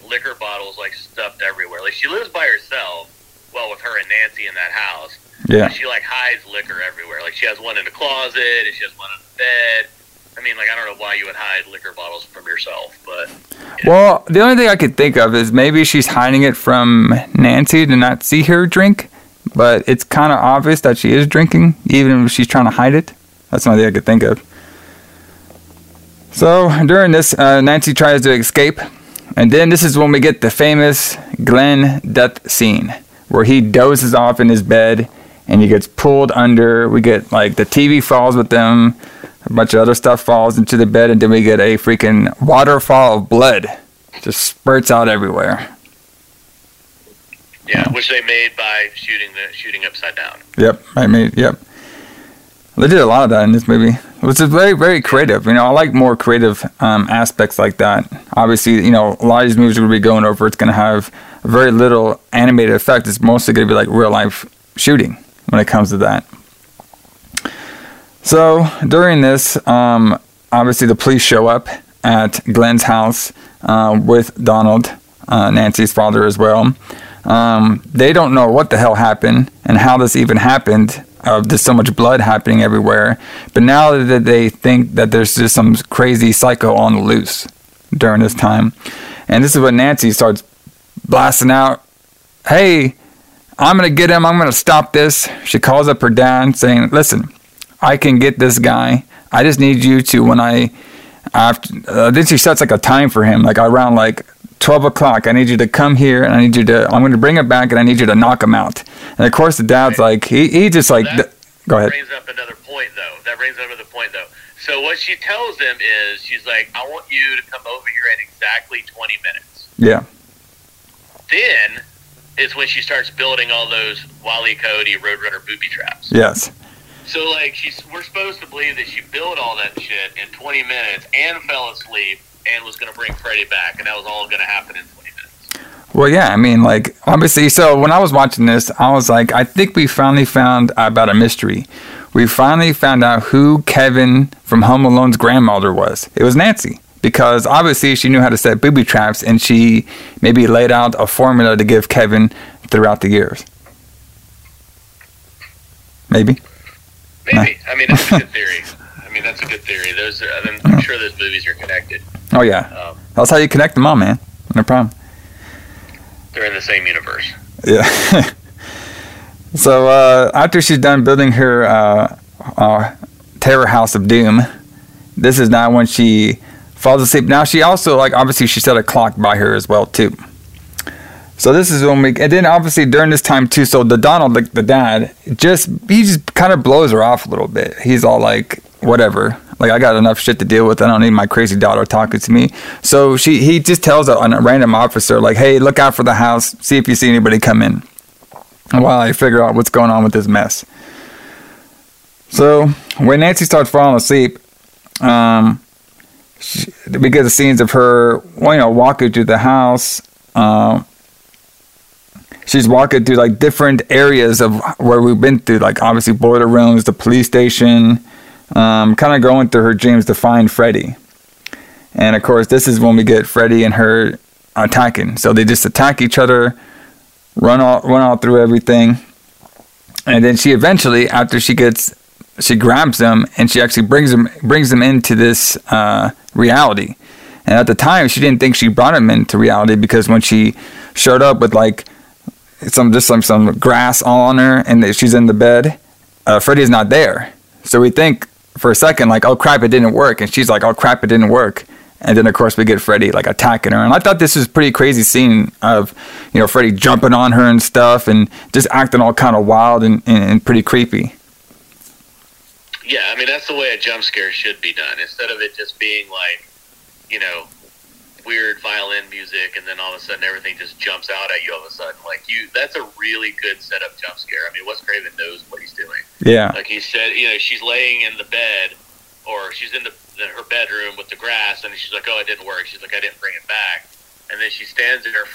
liquor bottles like stuffed everywhere. Like, she lives by herself, well, with her and Nancy in that house. Yeah. But she like hides liquor everywhere. Like, she has one in the closet, and she has one in the bed. I mean, like, I don't know why you would hide liquor bottles from yourself, but... Yeah. Well, the only thing I could think of is maybe she's hiding it from Nancy to not see her drink, but it's kind of obvious that she is drinking, even if she's trying to hide it. That's the only thing I could think of. So, during this, Nancy tries to escape. And then this is when we get the famous Glenn death scene, where he dozes off in his bed, and he gets pulled under. We get, like, the TV falls with them. A bunch of other stuff falls into the bed. And then we get a freaking waterfall of blood. Just spurts out everywhere. Yeah, which they made by shooting upside down. Yep, yep. They did a lot of that in this movie, which is very, very creative. You know, I like more creative aspects like that. Obviously, you know, a lot of these movies we're going to be going over, it's going to have very little animated effect. It's mostly going to be like real-life shooting when it comes to that. So, during this, obviously the police show up at Glenn's house with Donald, Nancy's father as well. They don't know what the hell happened and how this even happened. There's so much blood happening everywhere. But now that they think that there's just some crazy psycho on the loose during this time. And this is when Nancy starts blasting out, "Hey, I'm going to get him. I'm going to stop this." She calls up her dad saying, "Listen, I can get this guy. I just need you to, when then she sets like a time for him, like around like 12 o'clock. I need you to come here, and I'm going to bring him back, and I need you to knock him out." And of course, the dad's like, he just like, go ahead. That brings up another point, though. So what she tells him is, she's like, "I want you to come over here in exactly 20 minutes. Yeah. Then is when she starts building all those Wile E. Coyote Roadrunner booby traps. Yes. So, like, we're supposed to believe that she built all that shit in 20 minutes and fell asleep and was going to bring Freddy back, and that was all going to happen in 20 minutes. Well, yeah, I mean, like, obviously, so when I was watching this, I was like, I think we finally found out about a mystery. We finally found out who Kevin from Home Alone's grandmother was. It was Nancy, because obviously she knew how to set booby traps, and she maybe laid out a formula to give Kevin throughout the years. Maybe. No. I mean, that's a good theory. Those are, I'm sure those movies are connected. Oh, yeah. That's how you connect them all, man. No problem. They're in the same universe. Yeah. So, after she's done building her terror house of doom, this is now when she falls asleep. Now, she also, like, obviously she set a clock by her as well, too. So this is when we, and then obviously during this time too, so the Donald, the dad, he just kind of blows her off a little bit. He's all like, whatever, like I got enough shit to deal with. I don't need my crazy daughter talking to me. So he just tells a random officer like, hey, look out for the house. See if you see anybody come in while I figure out what's going on with this mess. So when Nancy starts falling asleep, we get the scenes of her, walking through the house. She's walking through, like, different areas of where we've been through. Like, obviously, boiler rooms, the police station. Kind of going through her dreams to find Freddy. And, of course, this is when we get Freddy and her attacking. So they just attack each other, run all through everything. And then she eventually, after she grabs them, and she actually brings them into this reality. And at the time, she didn't think she brought them into reality, because when she showed up with, like, some grass all on her, and she's in the bed. Freddy's not there, so we think for a second like, "Oh crap, it didn't work," and she's like, "Oh crap, it didn't work." And then of course we get Freddy like attacking her, and I thought this was a pretty crazy scene of Freddy jumping on her and stuff, and just acting all kind of wild and pretty creepy. Yeah, I mean that's the way a jump scare should be done, instead of it just being like weird violin music, and then all of a sudden everything just jumps out at you all of a sudden. That's a really good setup jump scare. I mean, Wes Craven knows what he's doing. Yeah. Like he said, she's laying in the bed, or she's in her bedroom with the grass, and she's like, oh, it didn't work. She's like, I didn't bring it back. And then she stands there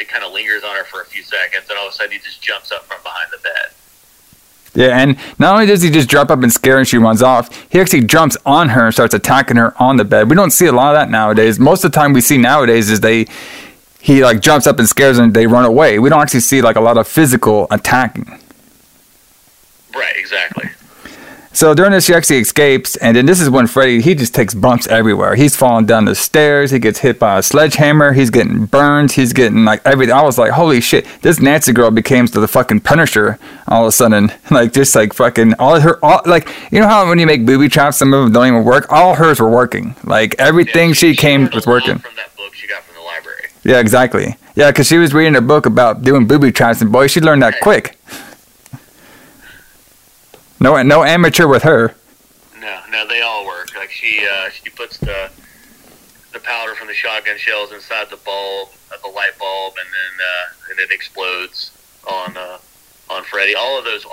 it kind of lingers on her for a few seconds, and all of a sudden he just jumps up from behind the bed. Yeah, and not only does he just drop up and scare her and she runs off, he actually jumps on her and starts attacking her on the bed. We don't see a lot of that nowadays. Most of the time we see nowadays is he like jumps up and scares them and they run away. We don't actually see like a lot of physical attacking. Right, exactly. So during this, she actually escapes, and then this is when Freddy, he just takes bumps everywhere. He's falling down the stairs, he gets hit by a sledgehammer, he's getting burned, he's getting, like, everything. I was like, holy shit, this Nancy girl became the fucking Punisher all of a sudden. Like, just, like, fucking, how when you make booby traps, some of them don't even work? All hers were working. Like, everything she came was working. From that book she got from the library. Yeah, exactly. Yeah, because she was reading a book about doing booby traps, and boy, she learned that quick. No amateur with her. No, they all work. Like she puts the powder from the shotgun shells inside the light bulb, and it explodes on Freddy. All of those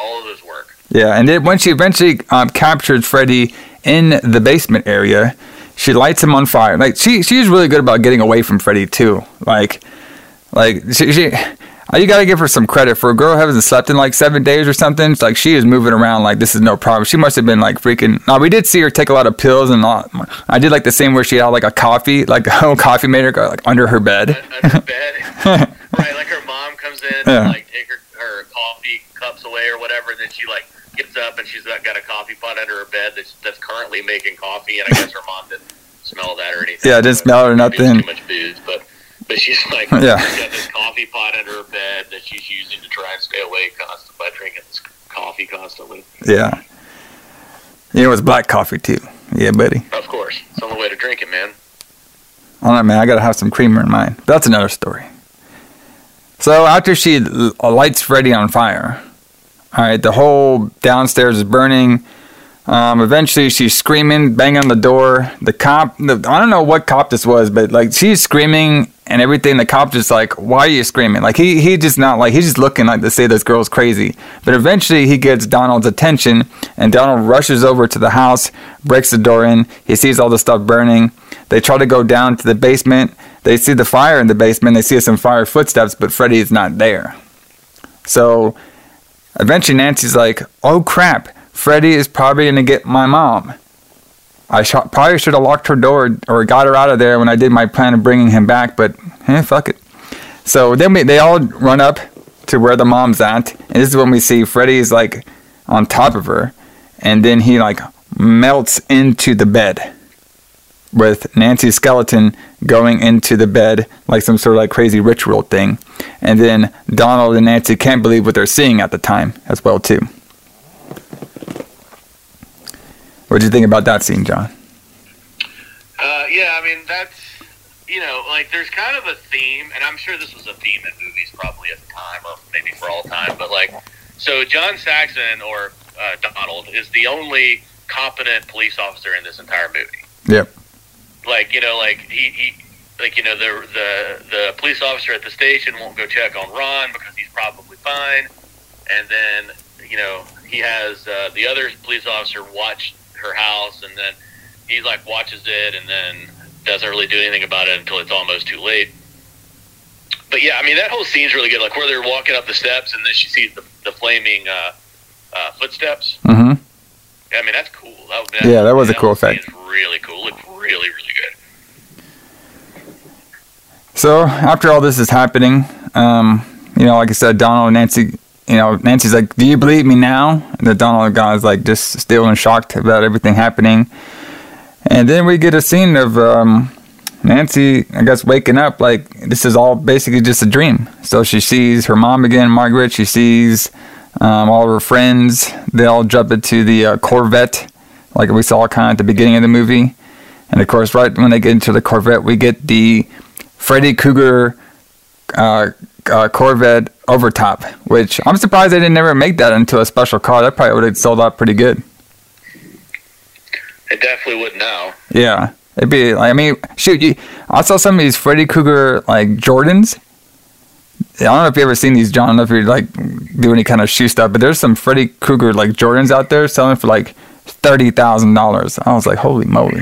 work. Yeah, and then when she eventually captured Freddy in the basement area, she lights him on fire. Like she's really good about getting away from Freddy too. Like she you gotta give her some credit. For a girl who hasn't slept in like 7 days or something, it's like she is moving around like this is no problem. She must have been like freaking... Now, we did see her take a lot of pills and all. I did like the scene where she had like a coffee, like a whole coffee made her go like under her bed. Right, like her mom comes in and like take her coffee cups away or whatever, and then she like gets up and she's got a coffee pot under her bed that's currently making coffee, and I guess her mom didn't smell that or anything. Yeah, didn't smell it or nothing. Too much booze, But she's like, she's got this coffee pot under her bed that she's using to try and stay awake by drinking this coffee constantly. Yeah. It was black coffee, too. Yeah, buddy. Of course. It's the only way to drink it, man. All right, man. I got to have some creamer in mine. That's another story. So after she lights Freddy on fire, all right, the whole downstairs is burning. Eventually she's screaming, banging on the door. The cop, I don't know what cop this was, but like she's screaming and everything. The cop just like, why are you screaming? Like he just not like, he's just looking like to say this girl's crazy. But eventually he gets Donald's attention, and Donald rushes over to the house, breaks the door in. He sees all the stuff burning. They try to go down to the basement. They see the fire in the basement. They see some fire footsteps, but Freddy is not there. So eventually Nancy's like, oh crap, Freddy is probably going to get my mom. I probably should have locked her door or got her out of there when I did my plan of bringing him back, but fuck it. So then they all run up to where the mom's at, and this is when we see Freddy's like on top of her, and then he like melts into the bed with Nancy's skeleton going into the bed like some sort of like crazy ritual thing. And then Donald and Nancy can't believe what they're seeing at the time as well too. What do you think about that scene, John? Yeah, I mean, that's, you know, like, there's kind of a theme, and I'm sure this was a theme in movies probably at the time, or maybe for all time, but, like, so John Saxon, or Donald, is the only competent police officer in this entire movie. Yep. Like, you know, like, he like, you know, the police officer at the station won't go check on Ron because he's probably fine, and then, you know, he has the other police officer watch her house, and then he like watches it and then doesn't really do anything about it until it's almost too late. But yeah, I mean, that whole scene's really good, like where they're walking up the steps and then she sees the flaming footsteps. Mm-hmm. I mean, that's cool. That was a cool effect. Really cool. Looked really, really good. So after all this is happening, you know, like I said, Donald and Nancy, you know, Nancy's like, do you believe me now? And the Donald guy's like just still in shock about everything happening. And then we get a scene of Nancy, I guess, waking up like this is all basically just a dream. So she sees her mom again, Margaret. She sees all of her friends. They all jump into the Corvette like we saw kind of at the beginning of the movie. And, of course, right when they get into the Corvette, we get the Freddy Krueger Corvette overtop, which I'm surprised they didn't ever make that into a special car. That probably would have sold out pretty good. It definitely would now. Yeah, it'd be like, I mean, shoot, I saw some of these Freddy Krueger like Jordans. I don't know if you ever seen these, John. I don't know if you like do any kind of shoe stuff, but there's some Freddy Krueger like Jordans out there selling for like $30,000. I was like, holy moly!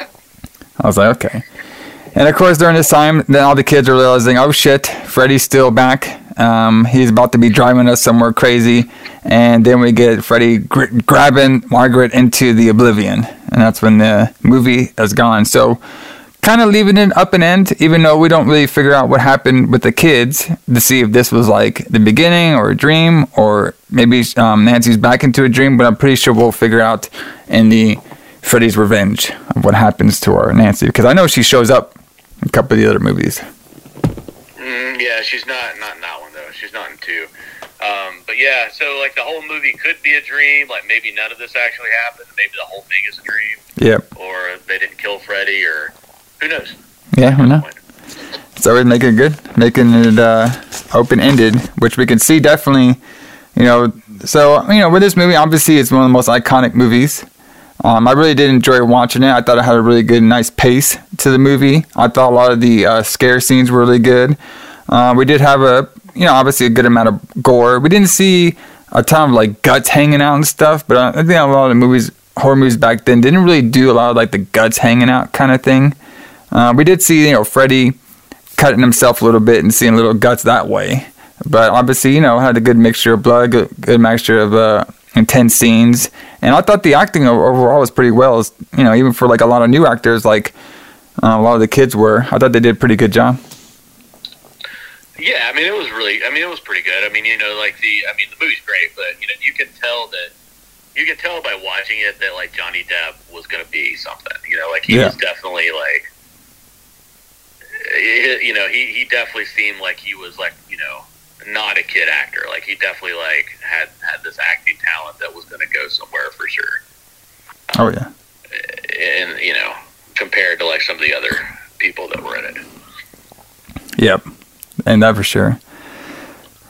I was like, okay. And, of course, during this time, then all the kids are realizing, oh, shit, Freddy's still back. He's about to be driving us somewhere crazy. And then we get Freddy grabbing Margaret into the oblivion. And that's when the movie is gone. So kind of leaving it up and end, even though we don't really figure out what happened with the kids to see if this was, like, the beginning or a dream. Or maybe Nancy's back into a dream. But I'm pretty sure we'll figure out in the Freddy's Revenge of what happens to our Nancy. Because I know she shows up a couple of the other movies. Yeah, she's not in that one, though. She's not in two. But, yeah, so, like, the whole movie could be a dream. Like, maybe none of this actually happened. Maybe the whole thing is a dream. Yep. Or they didn't kill Freddy, or who knows? Yeah, who knows? So we're making it good. Making it open-ended, which we can see definitely, you know. So, you know, with this movie, obviously, it's one of the most iconic movies. I really did enjoy watching it. I thought it had a really good, nice pace to the movie. I thought a lot of the scare scenes were really good. We did have a, you know, obviously a good amount of gore. We didn't see a ton of, like, guts hanging out and stuff. But I think a lot of the movies, horror movies back then, didn't really do a lot of, like, the guts hanging out kind of thing. We did see, you know, Freddy cutting himself a little bit and seeing little guts that way. But obviously, you know, had a good mixture of blood, good mixture of intense scenes, and I thought the acting overall was pretty well, you know, even for like a lot of new actors, like a lot of the kids were. I thought they did a pretty good job. Yeah, I mean, it was pretty good. I mean, you know, like the movie's great, but you know, you can tell by watching it that like Johnny Depp was going to be something, you know, like he was definitely like, you know, he definitely seemed like he was like, you know, not a kid actor. Like he definitely like had this acting talent that was going to go somewhere for sure. Oh yeah. And you know, compared to like some of the other people that were in it. Yep. And that for sure.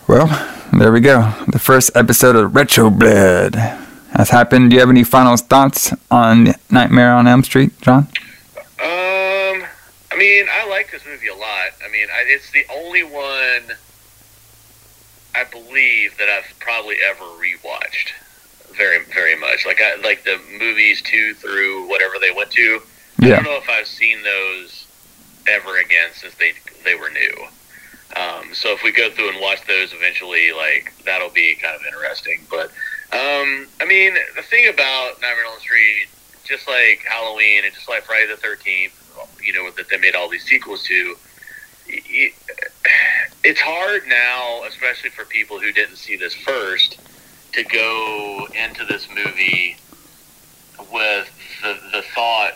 Well, there we go. The first episode of Retro Blood has happened. Do you have any final thoughts on Nightmare on Elm Street, John? I mean, I like this movie a lot. I mean, it's the only one I believe that I've probably ever rewatched very, very much. Like the movies 2 through whatever they went to, I don't know if I've seen those ever again since they were new. So if we go through and watch those eventually, like, that'll be kind of interesting. But, I mean, the thing about Nightmare on Elm Street, just like Halloween and just like Friday the 13th, you know, that they made all these sequels to, it's hard now, especially for people who didn't see this first, to go into this movie with the thought,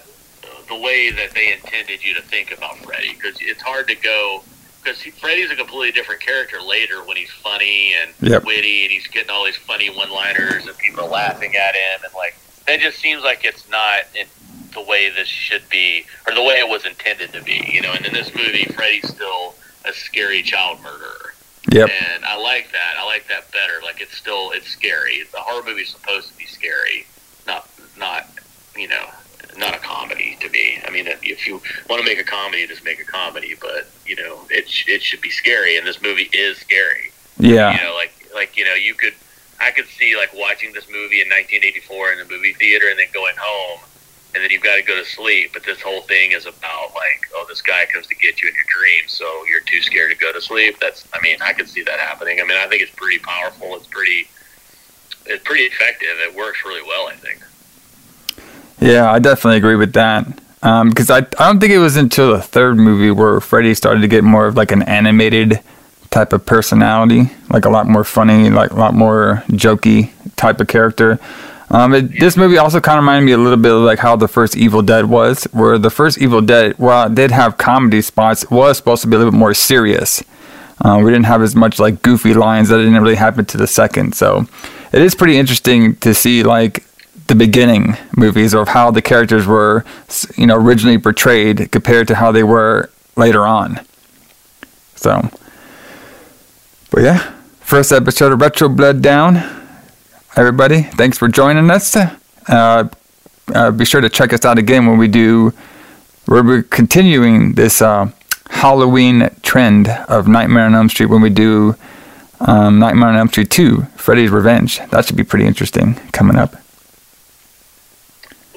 the way that they intended you to think about Freddy. Because it's hard to go... Because Freddy's a completely different character later when he's funny and witty and he's getting all these funny one-liners and people are laughing at him. And, like, that just seems like it's not in the way this should be or the way it was intended to be, you know. And in this movie, Freddy's still a scary child murderer. Yep. And I like that. I like that better. Like, it's still, it's scary. The horror movie's supposed to be scary, not you know, not a comedy to me. I mean, if you want to make a comedy, just make a comedy. But, you know, it should be scary, and this movie is scary. Yeah. You know, like you know, I could see, like, watching this movie in 1984 in the movie theater and then going home, and then you've got to go to sleep. But this whole thing is about, like, oh, this guy comes to get you in your dreams, so you're too scared to go to sleep. That's, I mean, I could see that happening. I mean, I think it's pretty powerful. It's pretty effective. It works really well, I think. Yeah, I definitely agree with that. Because I don't think it was until the third movie where Freddy started to get more of like an animated type of personality, like a lot more funny, like a lot more jokey type of character. This movie also kind of reminded me a little bit of like how the first Evil Dead was, where the first Evil Dead, while it did have comedy spots, was supposed to be a little bit more serious. We didn't have as much like goofy lines. That didn't really happen to the second. So it is pretty interesting to see like the beginning movies of how the characters were, you know, originally portrayed compared to how they were later on. So, but yeah, first episode of Retro Blood Down. Everybody, thanks for joining us. Be sure to check us out again when we're continuing this Halloween trend of Nightmare on Elm Street when we do Nightmare on Elm Street 2, Freddy's Revenge. That should be pretty interesting coming up.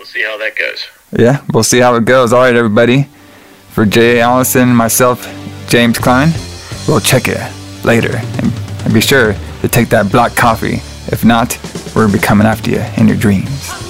See how that goes. Yeah, we'll see how it goes. All right, everybody. For J.A. Allison, myself, James Klein, we'll check it later. And be sure to take that black coffee. If not, we're going to be coming after you in your dreams.